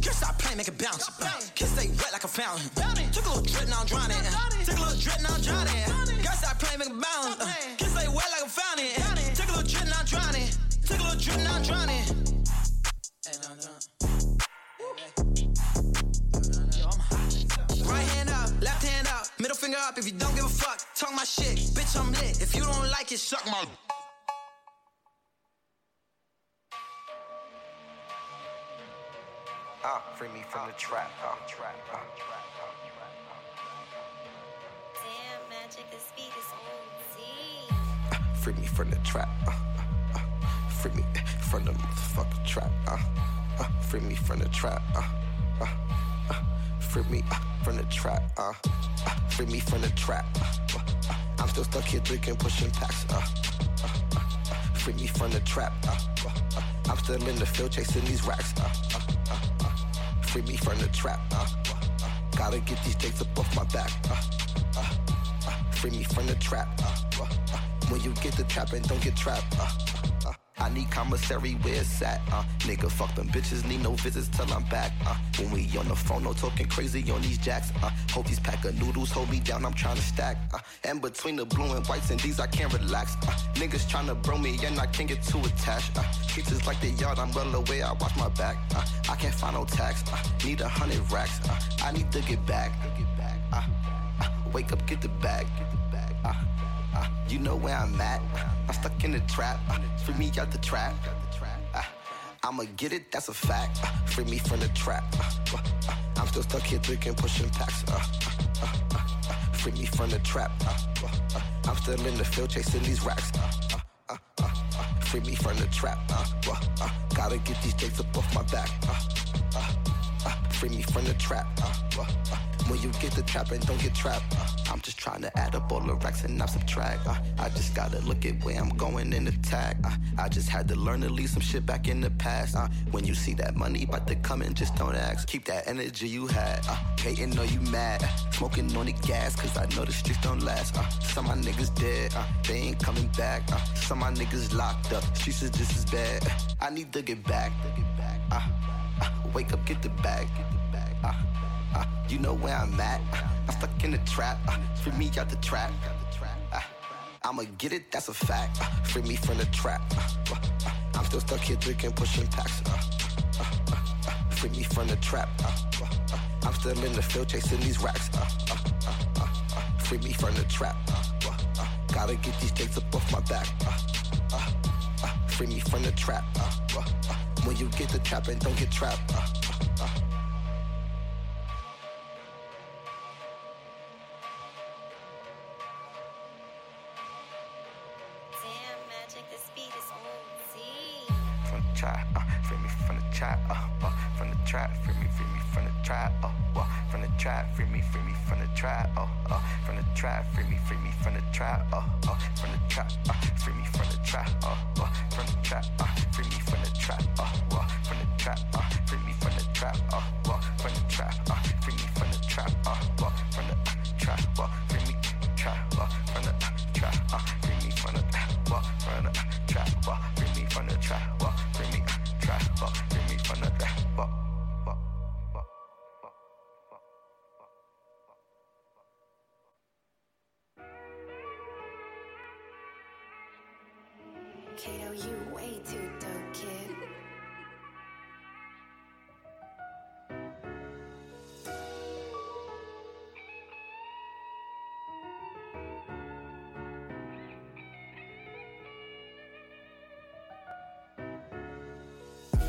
Girl, stop playing, make it bounce. Kiss stay wet like a fountain. Took a little drip, now I'm drowning. Took a little drip, now I'm drowning. Girl, stop playing, make a bounce. Uh, kiss stay wet like a fountain. Took a little drip, now I'm drowning. Took a little drip, now I'm drowning. Right hand up, left hand up, middle finger up. If you don't give a fuck, talk my shit. Bitch, I'm lit. If you don't like it, suck my. Ah, uh, free me from the trap, ah, uh, trap, ah, uh, trap, ah, uh, trap, ah, uh, trap. Damn, magic, this beat is on Z. Uh, free me from the trap, ah, uh, uh, uh, free me from the motherfucking trap, ah, uh, uh, free me from the trap, ah, uh, uh, uh, free me uh, from the trap, ah, uh, uh, free me from the trap. Uh, uh, I'm still stuck here drinking, pushing packs, ah, uh, uh, uh, uh, free me from the trap, ah, uh, uh, uh, I'm still in the field chasing these racks, ah, uh, uh, uh, uh, free me from the trap, uh, uh, gotta get these jakes up off my back, uh, uh, uh, free me from the trap, uh, uh, uh, when you get the trap and don't get trapped, uh, uh, uh, I need commissary where it's at, uh, nigga fuck them bitches, need no visits till I'm back, uh, when we on the phone, no talking crazy on these jacks, uh, hope these pack of noodles hold me down, I'm trying to stack, uh, and between the blue and whites and these I can't relax, uh, niggas trying to bro me and I can't get too attached, uh, creatures like the yard, I'm well away, I watch my back, uh, I can't find no tax, uh, need a hundred racks, uh, I need to get back, uh, uh, wake up, get the bag, uh, Uh, you know where I'm at. I'm stuck in the trap. Uh, free me out the trap. Uh, I'ma get it, that's a fact. Uh, free me from the trap. Uh, uh, uh, I'm still stuck here drinking, pushing packs. Uh, uh, uh, uh, free me from the trap. Uh, uh, uh, I'm still in the field chasing these racks. Uh, uh, uh, uh, free me from the trap. Uh, uh, uh, gotta get these jakes up off my back. Uh, uh, uh, free me from the trap. Uh, uh, uh, When you get the trap and don't get trapped, uh, I'm just trying to add up all the racks and not subtract. uh, I just gotta look at where I'm going and attack. uh, I just had to learn to leave some shit back in the past. uh, When you see that money about to come in, just don't ask. Keep that energy you had. uh, Hating or you mad, uh, smoking on the gas, cause I know the streets don't last. uh, Some of my niggas dead, uh, they ain't coming back. uh, Some of my niggas locked up, streets is just as bad. uh, I need to get back. uh, uh, Wake up, get the bag. uh, Uh, you know where I'm at. uh, I'm stuck in the trap. uh, Free me out the trap. uh, I'ma get it, that's a fact. uh, Free me from the trap. uh, uh, uh, I'm Still stuck here drinking, pushing packs. Uh, uh, uh, uh, free me from the trap. Uh, uh, uh, I'm still in the field chasing these racks. Uh, uh, uh, uh, uh, free me from the trap. Uh, uh, uh, gotta get these jakes up off my back. Uh, uh, uh, free me from the trap. Uh, uh, uh, when you get the trap and don't get trapped. Uh, uh, uh. K O, you way too dope, kid.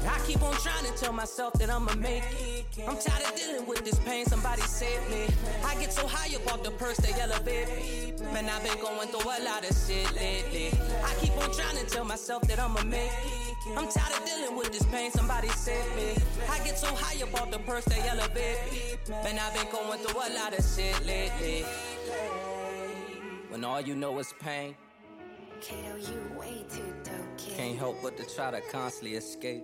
I keep on trying to tell myself that I'ma make it. I'm tired of dealing with this pain, somebody save me. I get so high up off the purse, they elevate me. Man, I've been going through a lot of shit lately. I keep on trying to tell myself that I'ma make it. I'm tired of dealing with this pain, somebody save me. I get so high up off the purse, they elevate me. Man, I've been going through a lot of shit lately. When all you know is pain, K O, you way too dope, kid. Can't help but to try to constantly escape.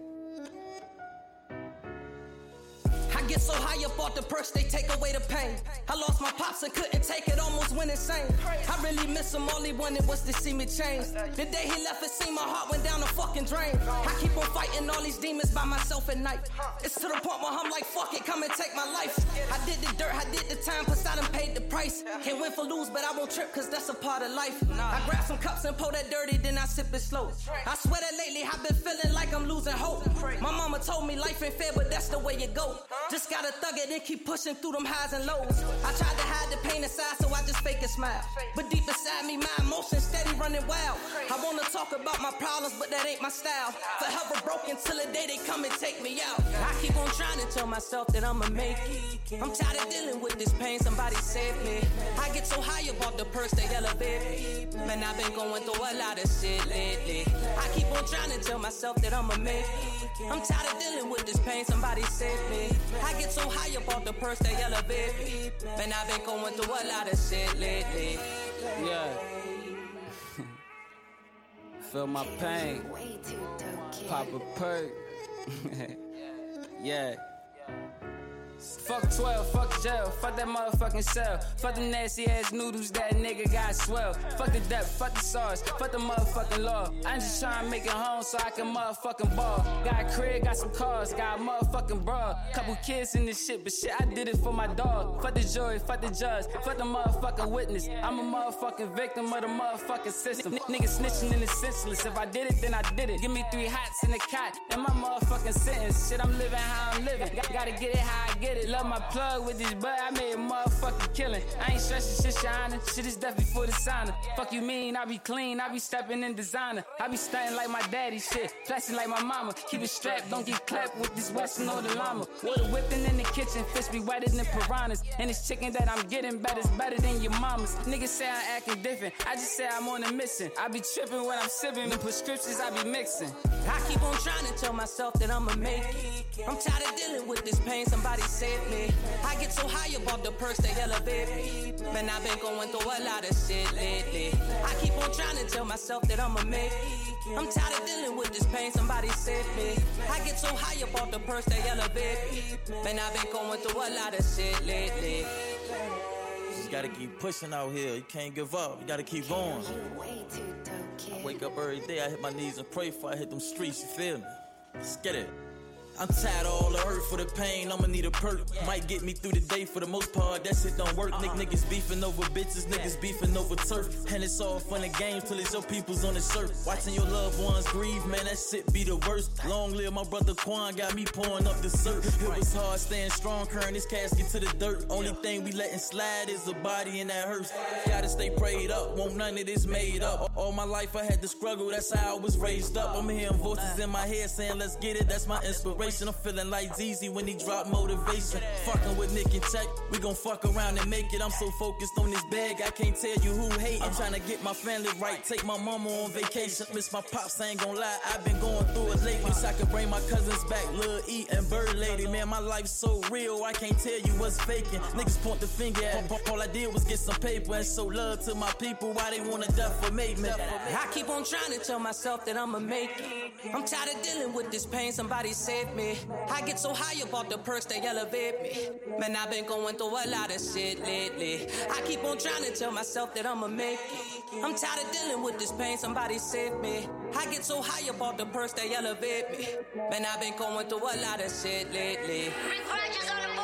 Get so high up off the perch, they take away the pain. I lost my pops and couldn't take it, almost went insane. I really miss him, all he wanted was to see me change. The day he left, it seemed my heart went down the fucking drain. I keep on fighting all these demons by myself at night. It's to the point where I'm like, fuck it, come and take my life. I did the dirt, I did the time, plus I done paid the price. Can't win for lose, but I won't trip, cause that's a part of life. I grab some cups and pour that dirty, then I sip it slow. I swear that lately I've been feeling like I'm losing hope. My mama told me life ain't fair, but that's the way it go. Just gotta thug it and keep pushing through them highs and lows. I tried to hide the pain inside, so I just fake a smile. But deep inside me, my emotions steady running wild. I wanna talk about my problems, but that ain't my style. Forever broken till the day they come and take me out. I keep on trying to tell myself that I'ma make it. I'm tired of dealing with this pain, somebody save me. I get so high up off the purse, they elevate me. Man, I've been going through a lot of shit lately. I keep on trying to tell myself that I'ma make it. I'm tired of dealing with this pain, somebody save me. I get so high up off the purse, they elevate me. Man, I've been going through a lot of shit lately. Yeah. Feel my pain. Pop a perk. Yeah. Fuck twelve, fuck jail, fuck that motherfucking cell. Fuck the nasty ass noodles that nigga got swell. Fuck the depth, fuck the sauce, fuck the motherfucking law. I'm just trying to make it home so I can motherfucking ball. Got a crib, got some cars, got a motherfucking bra. Couple kids in this shit, but shit, I did it for my dog. Fuck the jury, fuck the judge, fuck the motherfucking witness. I'm a motherfucking victim of the motherfucking system. N- nigga snitching and it's senseless. If I did it, then I did it. Give me three hots in a cot and my motherfucking sentence. Shit, I'm living how I'm living. G- gotta get it how I get it. Love my plug with this butt, I made a motherfucking killing. I ain't stressing shit, shining. Shit is death before the signer. Fuck you mean, I be clean, I be stepping in designer. I be stunting like my daddy shit, flashing like my mama. Keep it strapped, don't get clapped with this western or the llama. Water whipping in the kitchen, fish be wetter than piranhas. And this chicken that I'm getting better's better than your mama's. Niggas say I'm acting different, I just say I'm on a mission. I be tripping when I'm sipping, the prescriptions I be mixing. I keep on trying to tell myself that I'ma make it. I'm tired of dealing with this pain, somebody say me. I get so high up off the purse, they elevate me. Man, I've been going through a lot of shit lately. I keep on trying to tell myself that I'ma make it. I'm tired of dealing with this pain, somebody save me. I get so high up off the purse, they elevate me. Man, I've been going through a lot of shit lately. You just gotta keep pushing out here, you can't give up, you gotta keep going. I wake up every day, I hit my knees and pray for I hit them streets, you feel me? Let's get it. I'm tired of all the hurt. For the pain, I'ma need a perk. Might get me through the day for the most part. That shit don't work. Nick niggas beefing over bitches, niggas beefing over turf. And it's all fun and games till it's your peoples on the surf. Watching your loved ones grieve, man, that shit be the worst. Long live my brother Quan, got me pouring up the surf. It was hard staying strong, carrying this casket to the dirt. Only thing we letting slide is a body in that hearse. Gotta stay prayed up, won't none of this made up. All my life I had to struggle, that's how I was raised up. I'm hearing voices in my head saying let's get it, that's my inspiration. I'm feeling like Jeezy when he drop motivation. Fucking with Nick and Tech, we gon' fuck around and make it. I'm so focused on this bag, I can't tell you who hate. I'm trying to get my family right, take my mama on vacation. Miss my pops, I ain't gon' lie, I've been going through it lately. Wish I could bring my cousins back, Lil E and Bird Lady. Man, my life's so real, I can't tell you what's faking. Niggas point the finger at me, all I did was get some paper and show love to my people. Why they wanna defamate me? I keep on trying to tell myself that I'ma make it. I'm tired of dealing with this pain, somebody save me. I get so high about the perks, they elevate me. Man, I've been going through a lot of shit lately. I keep on trying to tell myself that I'ma make it. I'm tired of dealing with this pain, somebody save me. I get so high about the perks, they elevate me. Man, I've been going through a lot of shit lately. Requires on the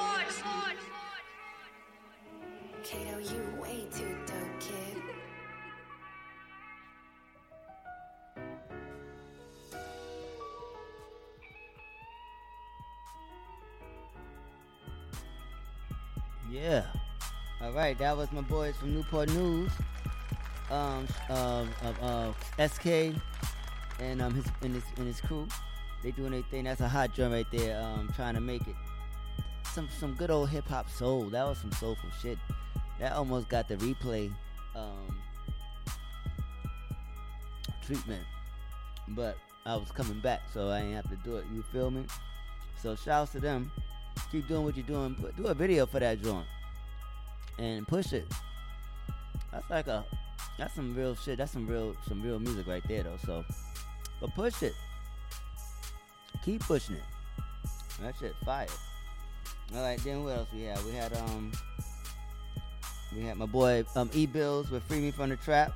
boards. K O, you way too dope, kid. Yeah. All right, that was my boys from Newport News. Um, uh, uh, uh, S K and um his and his and his crew. They doing their thing. That's a hot drum right there. Um, trying to make it. Some some good old hip hop soul. That was some soulful shit. That almost got the replay um, treatment, but I was coming back, so I ain't have to do it. You feel me? So shouts to them. Keep doing what you're doing. But do a video for that joint and push it. That's like a that's some real shit. That's some real some real music right there though. So, but push it. Keep pushing it. That shit fire. All right, then what else we had? We had um. We had my boy um, E-Bills with Free Me From The Trap.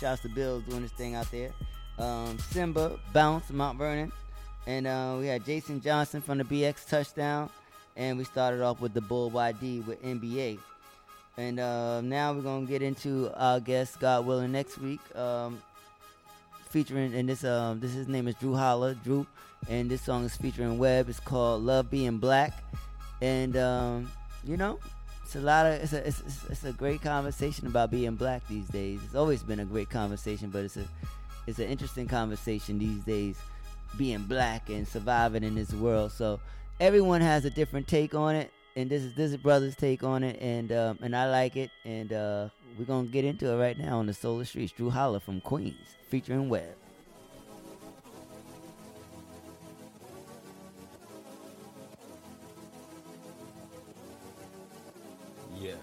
Shouts to Bills doing his thing out there. Um, Simba, Bounce, Mount Vernon. And uh, we had Jason Johnson from the B X Touchdown. And we started off with DeBull Y D with N B A. And uh, now we're going to get into our guest, God willing, next week. Um, featuring, and this, um, this his name is Drew Holla, Drew. And this song is featuring Webb. It's called Love Being Black. And, um, you know... It's a lot of it's a it's, it's a great conversation about being black these days. It's always been a great conversation, but it's a it's an interesting conversation these days, being black and surviving in this world. So everyone has a different take on it, and this is this is brother's take on it, and um, and I like it, and uh, we're gonna get into it right now on the Solar Streets. Drew Holla from Queens, featuring Webb. Yeah.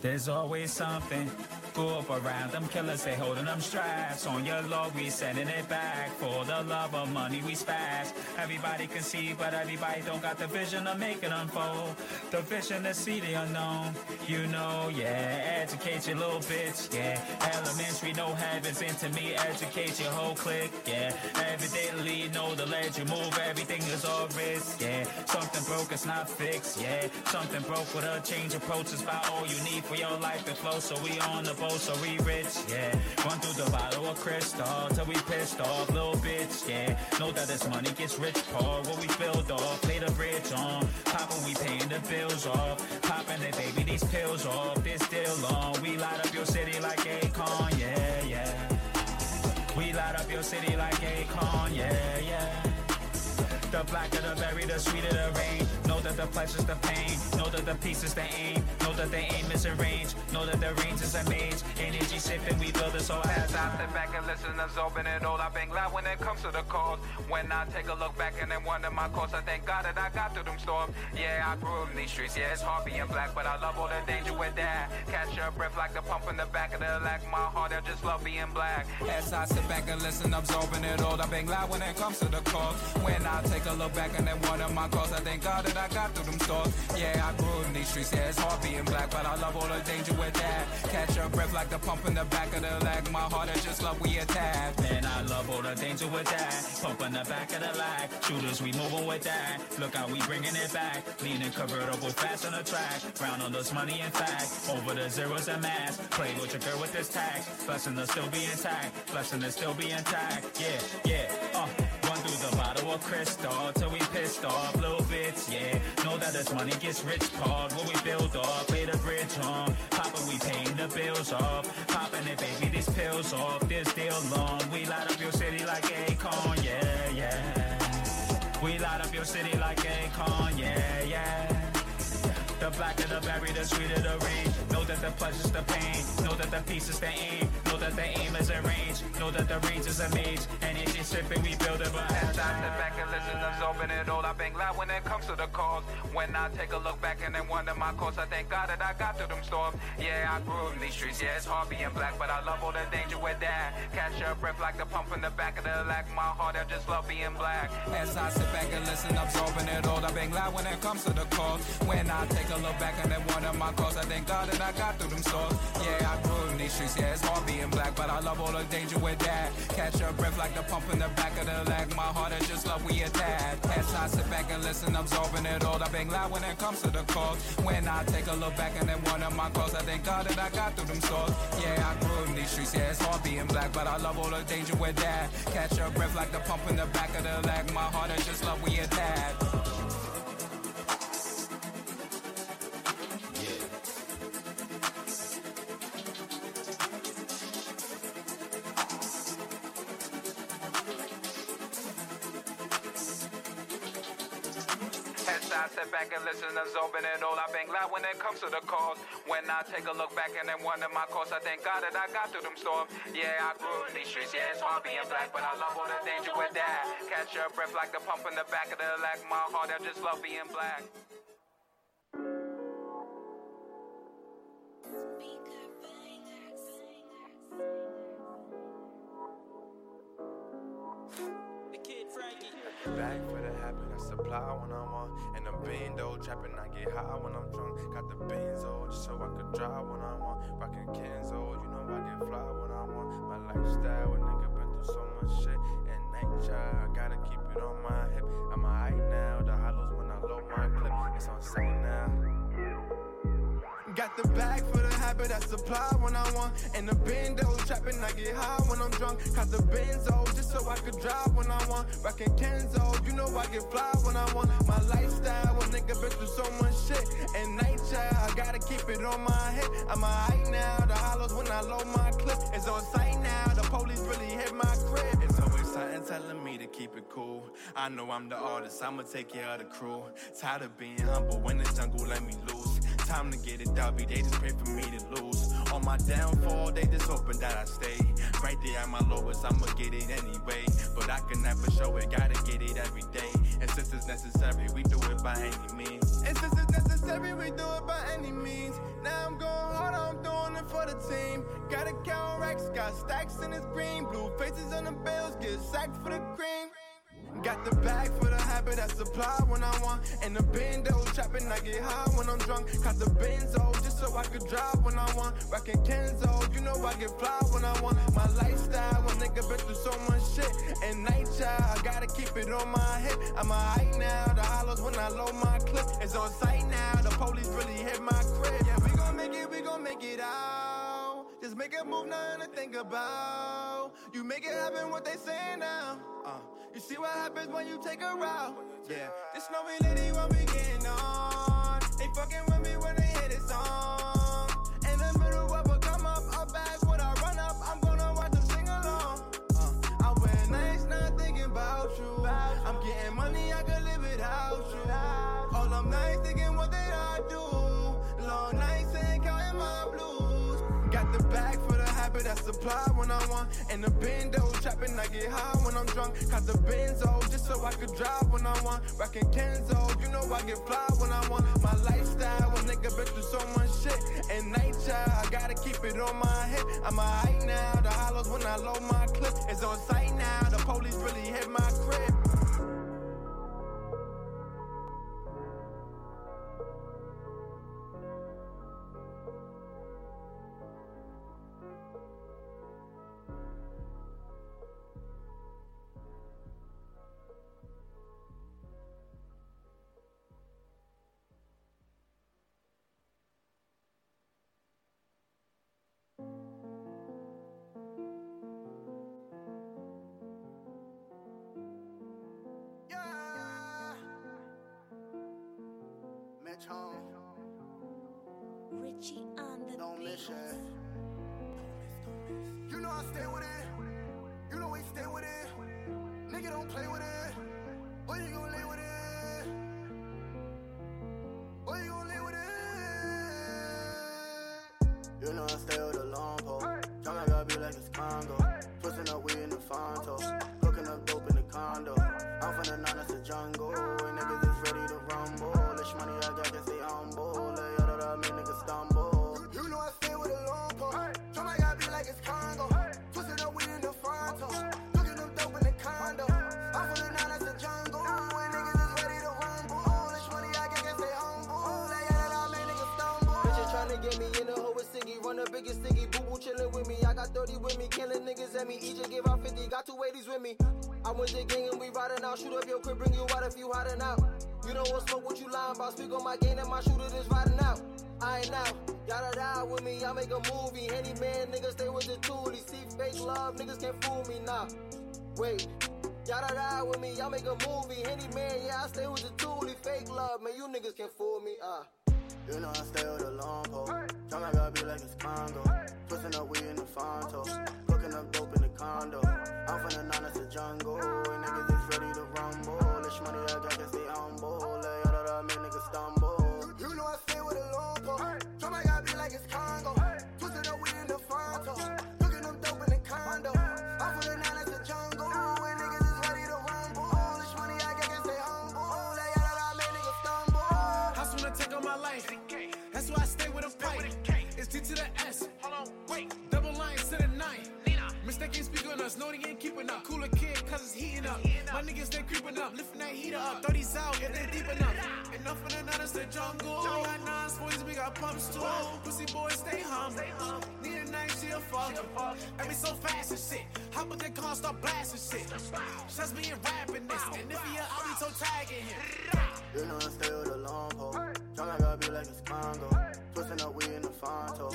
There's always something good around them killers, they holding them straps. On your log, we sending it back. For the love of money, we spaz. Everybody can see, but everybody don't got the vision to make it unfold. The vision to see the unknown. You know, yeah, educate your little bitch, yeah. Elementary, no habits into me, educate your whole clique, yeah. Every day lead, know the ledge, you move, everything is all risk, yeah. Something broke, it's not fixed, yeah. Something broke with a change approach is about all you need for your life to flow, so we on the boat, so we rich, yeah. Run through the bottle of crystal till we pissed off, little bitch, yeah. Know that this money gets rich, poor, what we build off, play the bridge on. Poppin', we paying the bills off. Poppin' the baby, these pills off, this deal on. We light up your city like Akon, yeah, yeah. We light up your city like Akon, yeah, yeah. The blacker the berry, the sweeter the rain. Know that the pleasure's the pain. Know that the peace is the aim. Know that the aim is arranged. Know that the range is a maze. Energy shifting, we build this whole ass. As I sit back and listen, absorbing it all. I've been glad when it comes to the cause. When I take a look back and then wonder my course, I thank God that I got through them storms. Yeah, I grew up in these streets. Yeah, it's hard being black, but I love all the danger with that. Catch your breath like the pump in the back of the lack. My heart, I just love being black. As I sit back and listen, absorbing it all. I've been glad when it comes to the cause. When I take a look back and then one of my calls, I thank God that I got through them storms. Yeah, I grew in these streets, yeah, it's hard being black, but I love all the danger with that. Catch your breath like the pump in the back of the leg. My heart is just this club we attack. Man, I love all the danger with that. Pumping the back of the lag. Shooters, we moving with that. Look how we bringing it back. Leaning convertible fast on the track. Round on this money and facts. Over the zeros and mass. Play with your girl with this tax. Blessing to still be intact. Blessing to still be intact. Yeah, yeah, uh. Run through the bottle of crystal till we pissed off. Little bits, yeah. Know that this money gets rich, called what we build off. Play the bridge on. Poppin', we paying the bills off. Poppin' it, baby, these pills off. This deal long. We light up your city like Akon, yeah, yeah. We light up your city like Akon, yeah, yeah. The blacker the berry, the sweeter the rain. Know that the pleasure's the pain. Know that the peace is the aim. Know that the aim is a range. Know that the range is a maze. And it's just sipping, we build it but as I sit back and listen, absorbing it all. I think loud when it comes to the cause. When I take a look back and then wonder my course, I thank God that I got through them storms. Yeah, I grew in these streets. Yeah, it's hard being black, but I love all the danger with that. Catch your breath like the pump in the back of the lack. My heart, I just love being black. As I sit back and listen, absorbing it all. I think loud when it comes to the cause. When I take a look back and then one of my calls, I thank God that I got through them stores. Yeah, I grew in these streets, yeah, it's hard being black, but I love all the danger with that. Catch your breath like the pump in the back of the leg. My heart is just love, we attack. As I sit back and listen, absorbing it all. I bang loud when it comes to the calls. When I take a look back and then one of my calls, I thank God that I got through them stores. Yeah, I grew in these streets, yeah, it's hard being black, but I love all the danger with that. Catch your breath like the pump in the back of the leg. My heart is just love, we attack. Back and listen, absorbing it all. I bang loud when it comes to the cause. When I take a look back and then wonder my course, I thank God that I got through them storms. Yeah, I grew in these streets, yeah, it's hard being black, but I love all the danger with that. Catch your breath like the pump in the back of the lack. My heart, I just love being black. Back for the happiness supply when I'm on. And the bando trapping, I get high when I'm drunk. Got the benzo just so I could drive when I want. Rockin' Kenzo, you know I get fly when I want. My lifestyle, a nigga been through so much shit. And nature, I gotta keep it on my hip. I'm high now, the hollows when I load my clip. It's on sale now. Got the bag for the habit that supply when I want. And the bando trapping, I get high when I'm drunk. Got the benzo just so I could drive when I want. Rockin' Kenzo, you know I get fly when I want. My lifestyle, a nigga been through so much shit. And nature, I gotta keep it on my head. I'm alright now, the hollows when I load my clip. It's on sight now, the police really hit my crib. It's always something telling me to keep it cool. I know I'm the artist, I'ma take care of the crew. Tired of being humble, when the jungle let me loose. Time to get it W, they just pray for me to lose. On my downfall, they just hoping that I stay. Right there at my lowest, I'ma get it anyway. But I can never show it, gotta get it every day. And since it's necessary, we do it by any means. And since it's necessary, we do it by any means. Now I'm going hard, I'm doing it for the team. Gotta count racks, got stacks in this green. Blue faces on the bills, get sacked for the cream. Got the bag for the habit that supply when I want. And the bando trapping, I get high when I'm drunk. Got the benzo just so I could drive when I want. Rockin' Kenzo, you know I get fly when I want. My lifestyle, a nigga been through so much shit. And nature, I gotta keep it on my hip. I'm alright now, the hollows when I load my clip. It's on sight now, the police really hit my crib. Yeah, we gon' make it, we gon' make it out. Just make a move, nothing to think about. You make it happen, what they saying now. Uh, you see what happens when you take a route. Yeah, this snowy lady when we getting on. They fucking with me when they hear this song. In the middle of a come up, up back when I run up, I'm gonna watch them sing along. Uh, I wear nights not thinking about you. I'm getting money, I could live without you. All them nights thinking what did I do? Long nights and counting my blues. Got the bag for the habit that supply when I want. And the bando trapping, I get high when I'm drunk. Got the benzo just so I could drive when I want. Rockin' Kenzo, you know I get fly when I want. My lifestyle, a nigga been through so much shit. And nature, I gotta keep it on my hip. I'm alright now, the hollows when I load my clip. It's on sight now, the police really hit my crib. bitch home. Richie on the don't miss it. You know I stay with it. You know we stay with it. Nigga don't play with it. Or you gon' lay with it. Or you gon' lay with it. You know I stay with a long pole. John like I be like it's Congo. Twisting up weed in the Fonto. Looking up dope in the condo. I'm from the nine, that's the jungle. And niggas is ready to rumble. This money I got, guess they humble. They yada that make niggas stumble. You know I stay with a long pole. John like I be like it's Congo. Twisting up weed in the Fonto. Looking up dope in the condo. I'm from the nine, that's the jungle. And niggas is ready to rumble. This money I got, guess they humble. They yada that make niggas stumble. Bitches tryna get me in the hole with Siggy. Run the biggest Siggy. Boo boo chillin' with me. I got thirty with me. Killing niggas at me. E J give out fifty. Got two eighties with me. I'm with the gang and we riding out. Shoot up your crib, bring you out if you hiding out. You don't want smoke, what you lying about? Speak on my gang and my shooter is riding out. I ain't out, y'all die with me, I make a movie. Any man, niggas stay with the toolie. See fake love, niggas can't fool me, nah. Wait, y'all die with me, y'all make a movie. Any man, yeah, I stay with the toolie. Fake love, man, you niggas can't fool me, ah. Uh. You know I stay with the long pole. Time I gotta be like it's Congo. Twisting up weed in the Fonto. Looking up dope in the condo. I'm from the nine, that's the jungle. And niggas is ready to rumble. This money I got, guess they humble. Like, yada, that make niggas stumble. You know I stay with a long pole. Drum I gotta be like it's Congo. Twisted up weed in the Fonto. Looking up dope in the condo. I'm from the nine, that's the jungle. And niggas is ready to rumble. This money I got, guess they humble. Like, yada, that make niggas stumble. House wanna take on my life. That's why I stay with a pipe. It's D to the S. Hold on, wait. Double lines to the nine. Mistake ain't speaking us, no, they ain't keeping up. Cooler kid, cause it's heating up. My niggas, they creeping up, lifting that heater up. thirties out, yeah, they deep enough. Enough for the nutters, the jungle. We got nines, boys, we got pumps too. Pussy boys, stay humble. Need a knife, she a fuck. And we so fast and shit. Hop up the car, start blasting shit. Just me and rapping this. And if he a, I'll be so tagging him. You know I stay with a long pole. John, I gotta be like it's Congo. Twisting up weed in the Fonto.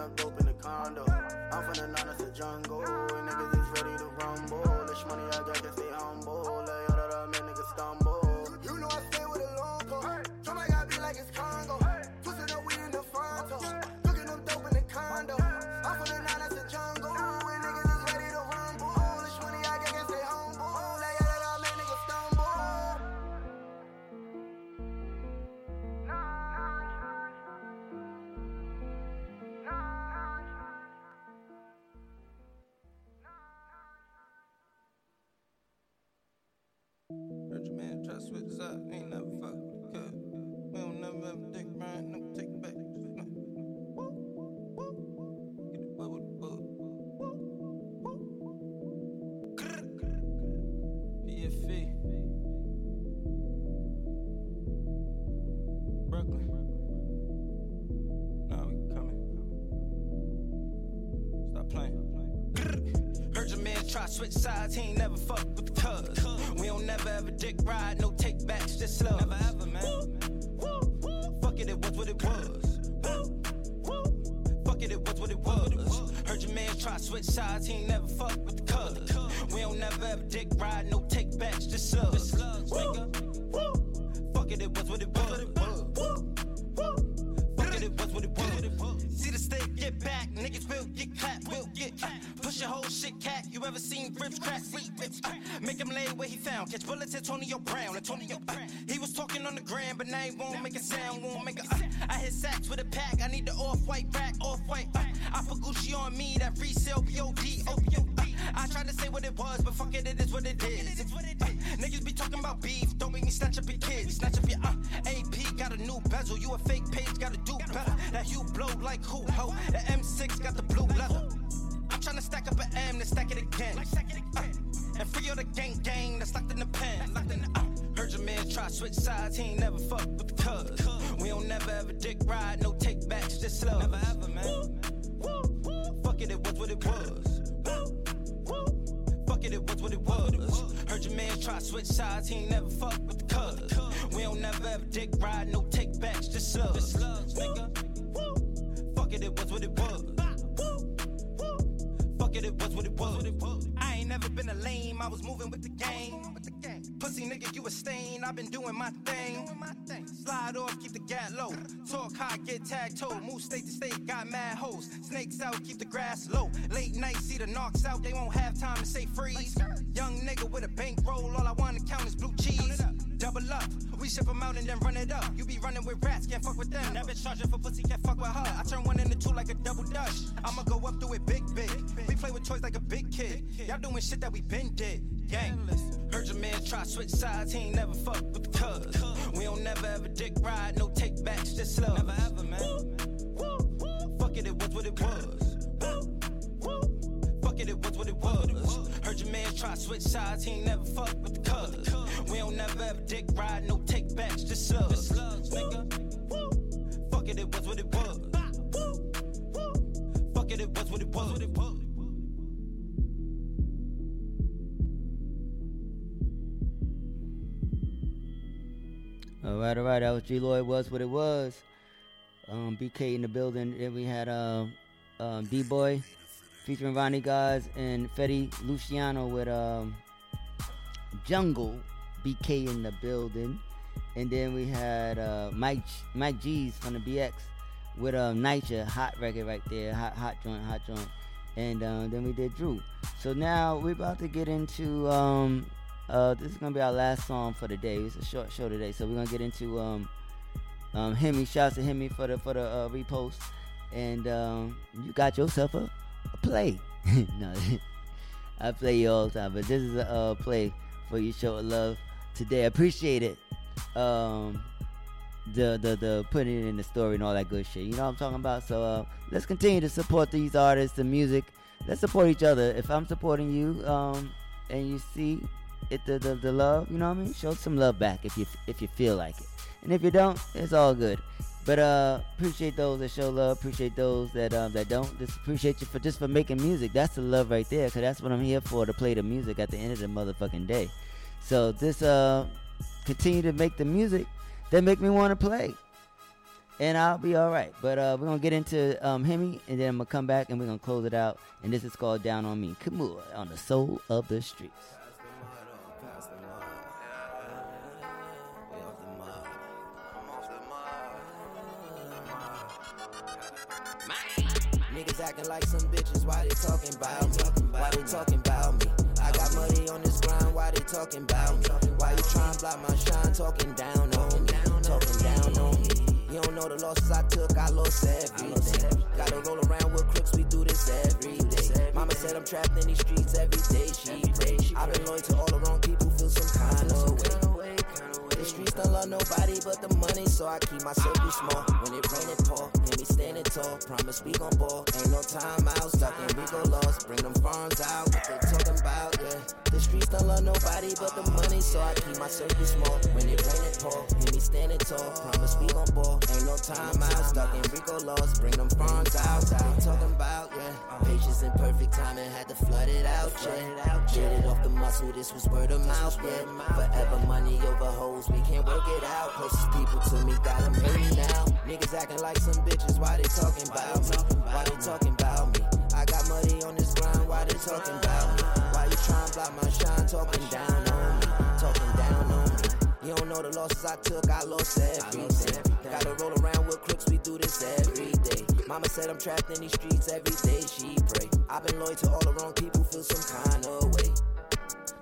Up dope in the condo. I'm from the nine, that's the jungle. And niggas is ready to rumble. This money I got, guess they humble. Like, yada, that make niggas stumble. You know I stay with a long pole. Drum I gotta be like it's Congo. Twisting up weed in the Fonto. Looking up dope in the condo. I'm from the nine, that's the jungle. And niggas is ready to rumble. This money I got, guess they humble. Like, yada, that make niggas stumble. Nah. Man, try to switch up, ain't never fuck with the cut. We don't never have a dick grind, no take back. Get the butt with the butt. P F E. Brooklyn. Nah, we coming. Stop playing. Heard your man try to switch sides, he ain't never fuck with the cut. We don't never ever dick ride, no take backs, just love. Never ever, man. Woo, woo, woo. Fuck it, it was what it was. Woo, woo. Fuck it, it was what it was. Heard your man try switch sides, he ain't never fuck with the cuz. We don't never ever dick ride, no take backs, just love. Woo, woo. Fuck it, it was what it was. Woo, woo. Fuck it, it was what it was. See the state get back, niggas will get clapped, will get clapped. Push your whole shit, cat. You ever seen ribs crack? Sweet ribs. Uh, make him lay where he found. Catch bullets, Antonio Brown. Antonio. Uh, he was talking on the gram, but now he won't make a sound. Won't make a. Uh, I hit sacks with a pack. I need the off-white rack, off-white. Uh, I put Gucci on me. That resale B O D. Opium. Uh, I tried to say what it was, but fuck it, it is what it is. Uh, niggas be talking about beef. Don't make me snatch up your kids. Snatch up your uh, A P. Got a new bezel. You a fake page. Gotta do better. That you blow like who? Ho. The M six got the blue leather. Tryna stack up an M, then stack it again. Like stack it again. Uh, and free all the gang gang that's locked in the pen. Locked in the, uh. Heard your man try switch sides, he ain't never fuck with the cuz. We don't never ever dick ride, no take backs, just love. Never ever, man. Woo, woo, woo. Fuck it, it was what it was. Woo, woo. Fuck it, it was what it was. Heard your man try switch sides, he ain't never fuck with the cuz. We don't never ever dick ride, no take backs, just love. Just love, nigga. Woo. Fuck it, it was what it was. It was what it was. I ain't never been a lame. I was moving with the game. Pussy nigga, you a stain. I've been doing my thing. Slide off, keep the gat low. Talk hot, get tag-toe. Move state to state, got mad hoes. Snakes out, keep the grass low. Late night, see the knocks out. They won't have time to say freeze. Young nigga with a bankroll. All I want to count is blue cheese. Double up, we ship them out and then run it up. You be running with rats, can't fuck with them. That bitch charging for pussy, can't fuck with her. I turn one into two like a double dutch. I'ma go up through it big, big. We play with toys like a big kid. Y'all doing shit that we been did. Gang. Heard your man try switch sides, he ain't never fuck with the cuz. We don't never ever dick ride, no take backs, just love. Never ever, man. Woo, woo, fuck it, it was what it was. Woo, woo, fuck it, it was what it was. Heard your man try switch sides, he ain't never fuck with the cuz. We don't never have dick ride, no take backs, just slugs. Slugs, nigga. Woo. Fuck it, it was what it was. Woo. Woo. Fuck it, it was what it was. What it was. All right, all right. That was G Lloyd. Was what it was. Um, B K in the building. Then we had uh, um, D Boy featuring Ronnie Gauz and Fetty Luciano with um, Jungle. B K in the building, and then we had uh, Mike Mike G's from the B X with a uh, Nitya hot record right there, hot hot joint, hot joint, and uh, then we did Drew. So now we're about to get into um, uh, this is gonna be our last song for the day. It's a short show today, so we're gonna get into um, um, Hemi. Shouts to Hemi for the for the uh, repost, and um, you got yourself a, a play. No, I play you all the time, but this is a uh, play for your show of love. Today, I appreciate it. Um, the the the putting it in the story and all that good shit. You know what I'm talking about. So uh, let's continue to support these artists, the music. Let's support each other. If I'm supporting you, um, and you see it, the, the the love, you know what I mean. Show some love back if you if you feel like it. And if you don't, it's all good. But uh, appreciate those that show love. Appreciate those that um that don't. Just appreciate you for just for making music. That's the love right there. Cause that's what I'm here for, to play the music at the end of the motherfucking day. So this uh continue to make the music that make me want to play, and I'll be all right. But uh, we're gonna get into um, Hemi, and then I'm gonna come back and we're gonna close it out. And this is called "Down on Me." Come on, on the soul of the streets. Niggas acting like some bitches. Why they talking about me? Why they talking about me? I got money on this grind, why they talking about me? Why you trying to block my shine, talking down on me, talking down on me. You don't know the losses I took, I lost everything. Gotta roll around with crooks, we do this every day. Mama said I'm trapped in these streets every day, she pray. I've been loyal to all the wrong people, feel some kind of way. The streets don't love nobody but the money, so I keep my circle small. When it rain, it pour, and me standing tall. Promise we gon' ball, ain't no time out. Stuck and we gon' lost, bring them farms out. What they talking about, yeah. The streets don't love nobody but the money, so I keep my circle small. When it rain, it pour, and me standing tall. Promise we gon' ball, ain't no time out. Stuck and we gon' lost, bring them farms out. What they talking about, yeah. Patience and perfect timing, had to flood it out, yeah. Get it off the muscle, this was word of mouth, yeah. Forever money over hoes. We can't work it out. Closest people to me got a million now. Niggas acting like some bitches. Why they talking about me? Why they talking about me? I got money on this grind. Why they talking about me? Why you trying to block my shine? Talking down on me. Talking down on me. You don't know the losses I took. I lost everything. Gotta roll around with crooks. We do this every day. Mama said I'm trapped in these streets every day. She pray. I've been loyal to all the wrong people. Feel some kind of way.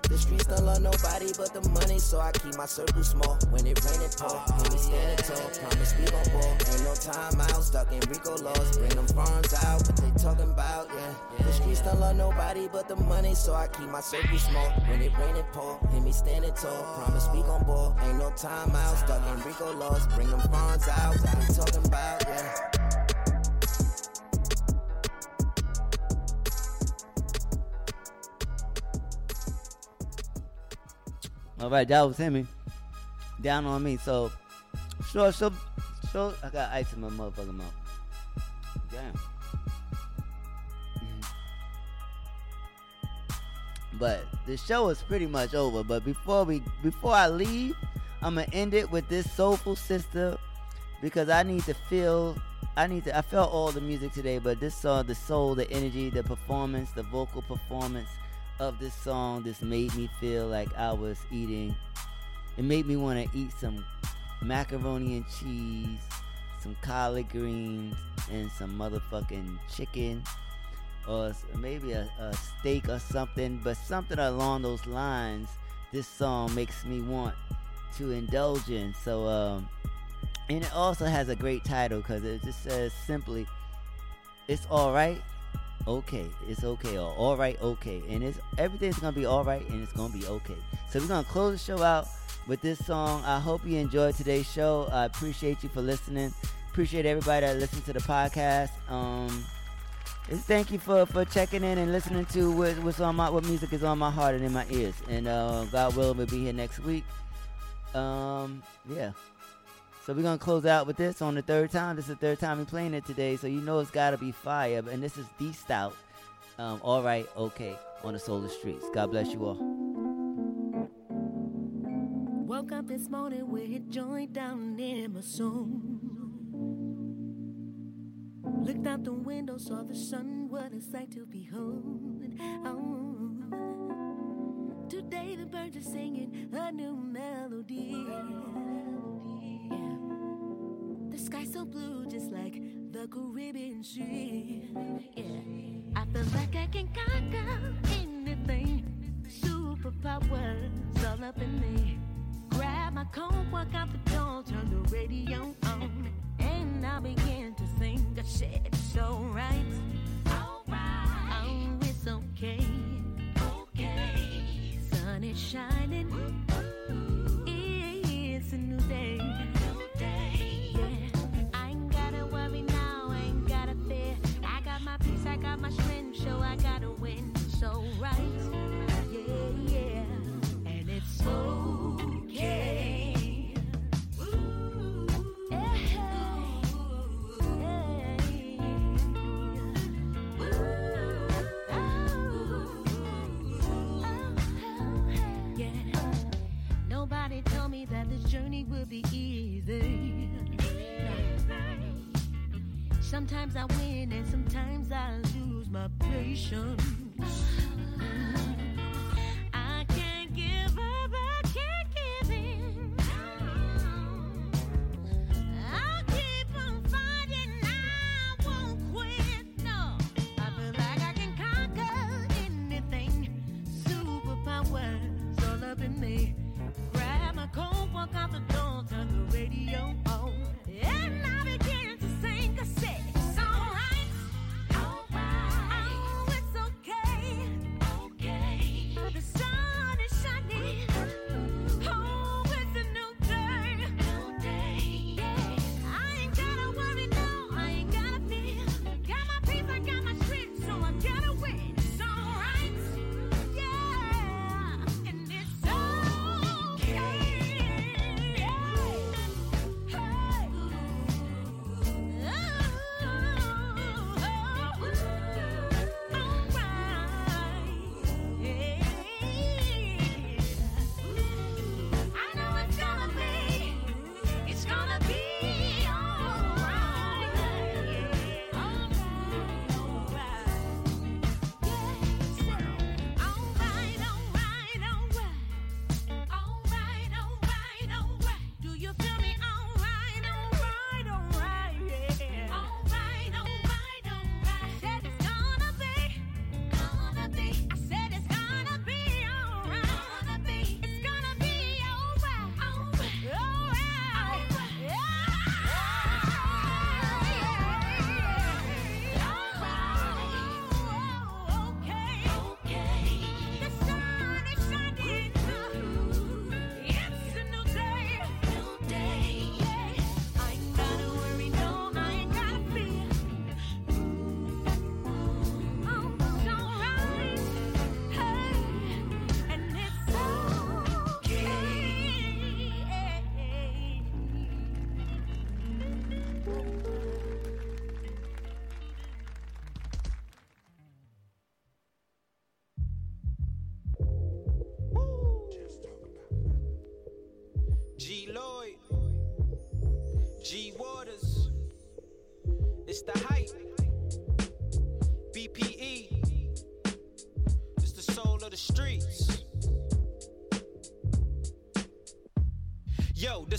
The streets don't love nobody but the money, so I keep my circle small. When it rain, it pour, when we standing tall. Promise we gon' ball, ain't no time out. Stuck in Rico laws, bring them farms out. What they talking about, yeah. The streets don't love nobody but the money, so I keep my circle small. When it rain, it pour, and me standing tall. Promise we gon' ball, ain't no time out. Stuck in Rico laws, bring them farms out. What they talking about, yeah. All right, that was Hemi. Down on me. So, sure, sure, sure. I got ice in my motherfucking mouth. Damn. Mm-hmm. But the show is pretty much over. But before we, before I leave, I'm gonna end it with this soulful sister, because I need to feel. I need to. I felt all the music today, but this saw the soul, the energy, the performance, the vocal performance. of this song, this made me feel like I was eating. It made me want to eat some macaroni and cheese, some collard greens, and some motherfucking chicken, or maybe a, a steak or something. But something along those lines, this song makes me want to indulge in. So, um, and it also has a great title because it just says simply, "It's all right, okay, it's okay," or "All right, okay," and it's everything's gonna be all right and it's gonna be okay. So we're gonna close the show out with this song. I hope you enjoyed today's show. I appreciate you for listening. Appreciate everybody that listened to the podcast. Um, thank you for, for checking in and listening to what, what's on my what music is on my heart and in my ears. And uh, God willing, we'll be here next week. Um, yeah. So we're gonna close out with this on the third time. This is the third time we're playing it today, so you know it's gotta be fire. And this is D. Stout. Um, all right, okay, on the Solar Streets. God bless you all. Woke up this morning with a joint down near my soul. Looked out the window, saw the sun, what a sight to behold. Oh. Today the birds are singing a new melody. Yeah. The sky's so blue, just like the Caribbean Sea. Yeah. I feel like I can conquer anything. Superpowers all up in me. Grab my coat, walk out the door, turn the radio on, and I begin to sing. I said it's alright, alright, oh it's okay, okay. Sun is shining, ooh, it's a new day, new day. Yeah, I ain't gotta worry now, I ain't gotta fear. I got my peace, I got my strength, so I gotta win. It's alright, yeah, yeah, and it's so. Okay. Ooh, yeah, yeah. Ooh, oh, oh, oh, yeah. Nobody told me that this journey would be easy. Sometimes I win and sometimes I lose my patience. I can't give up. G Lloyd, G Waters, it's the hype, B P E, it's the soul of the streets. Yo, the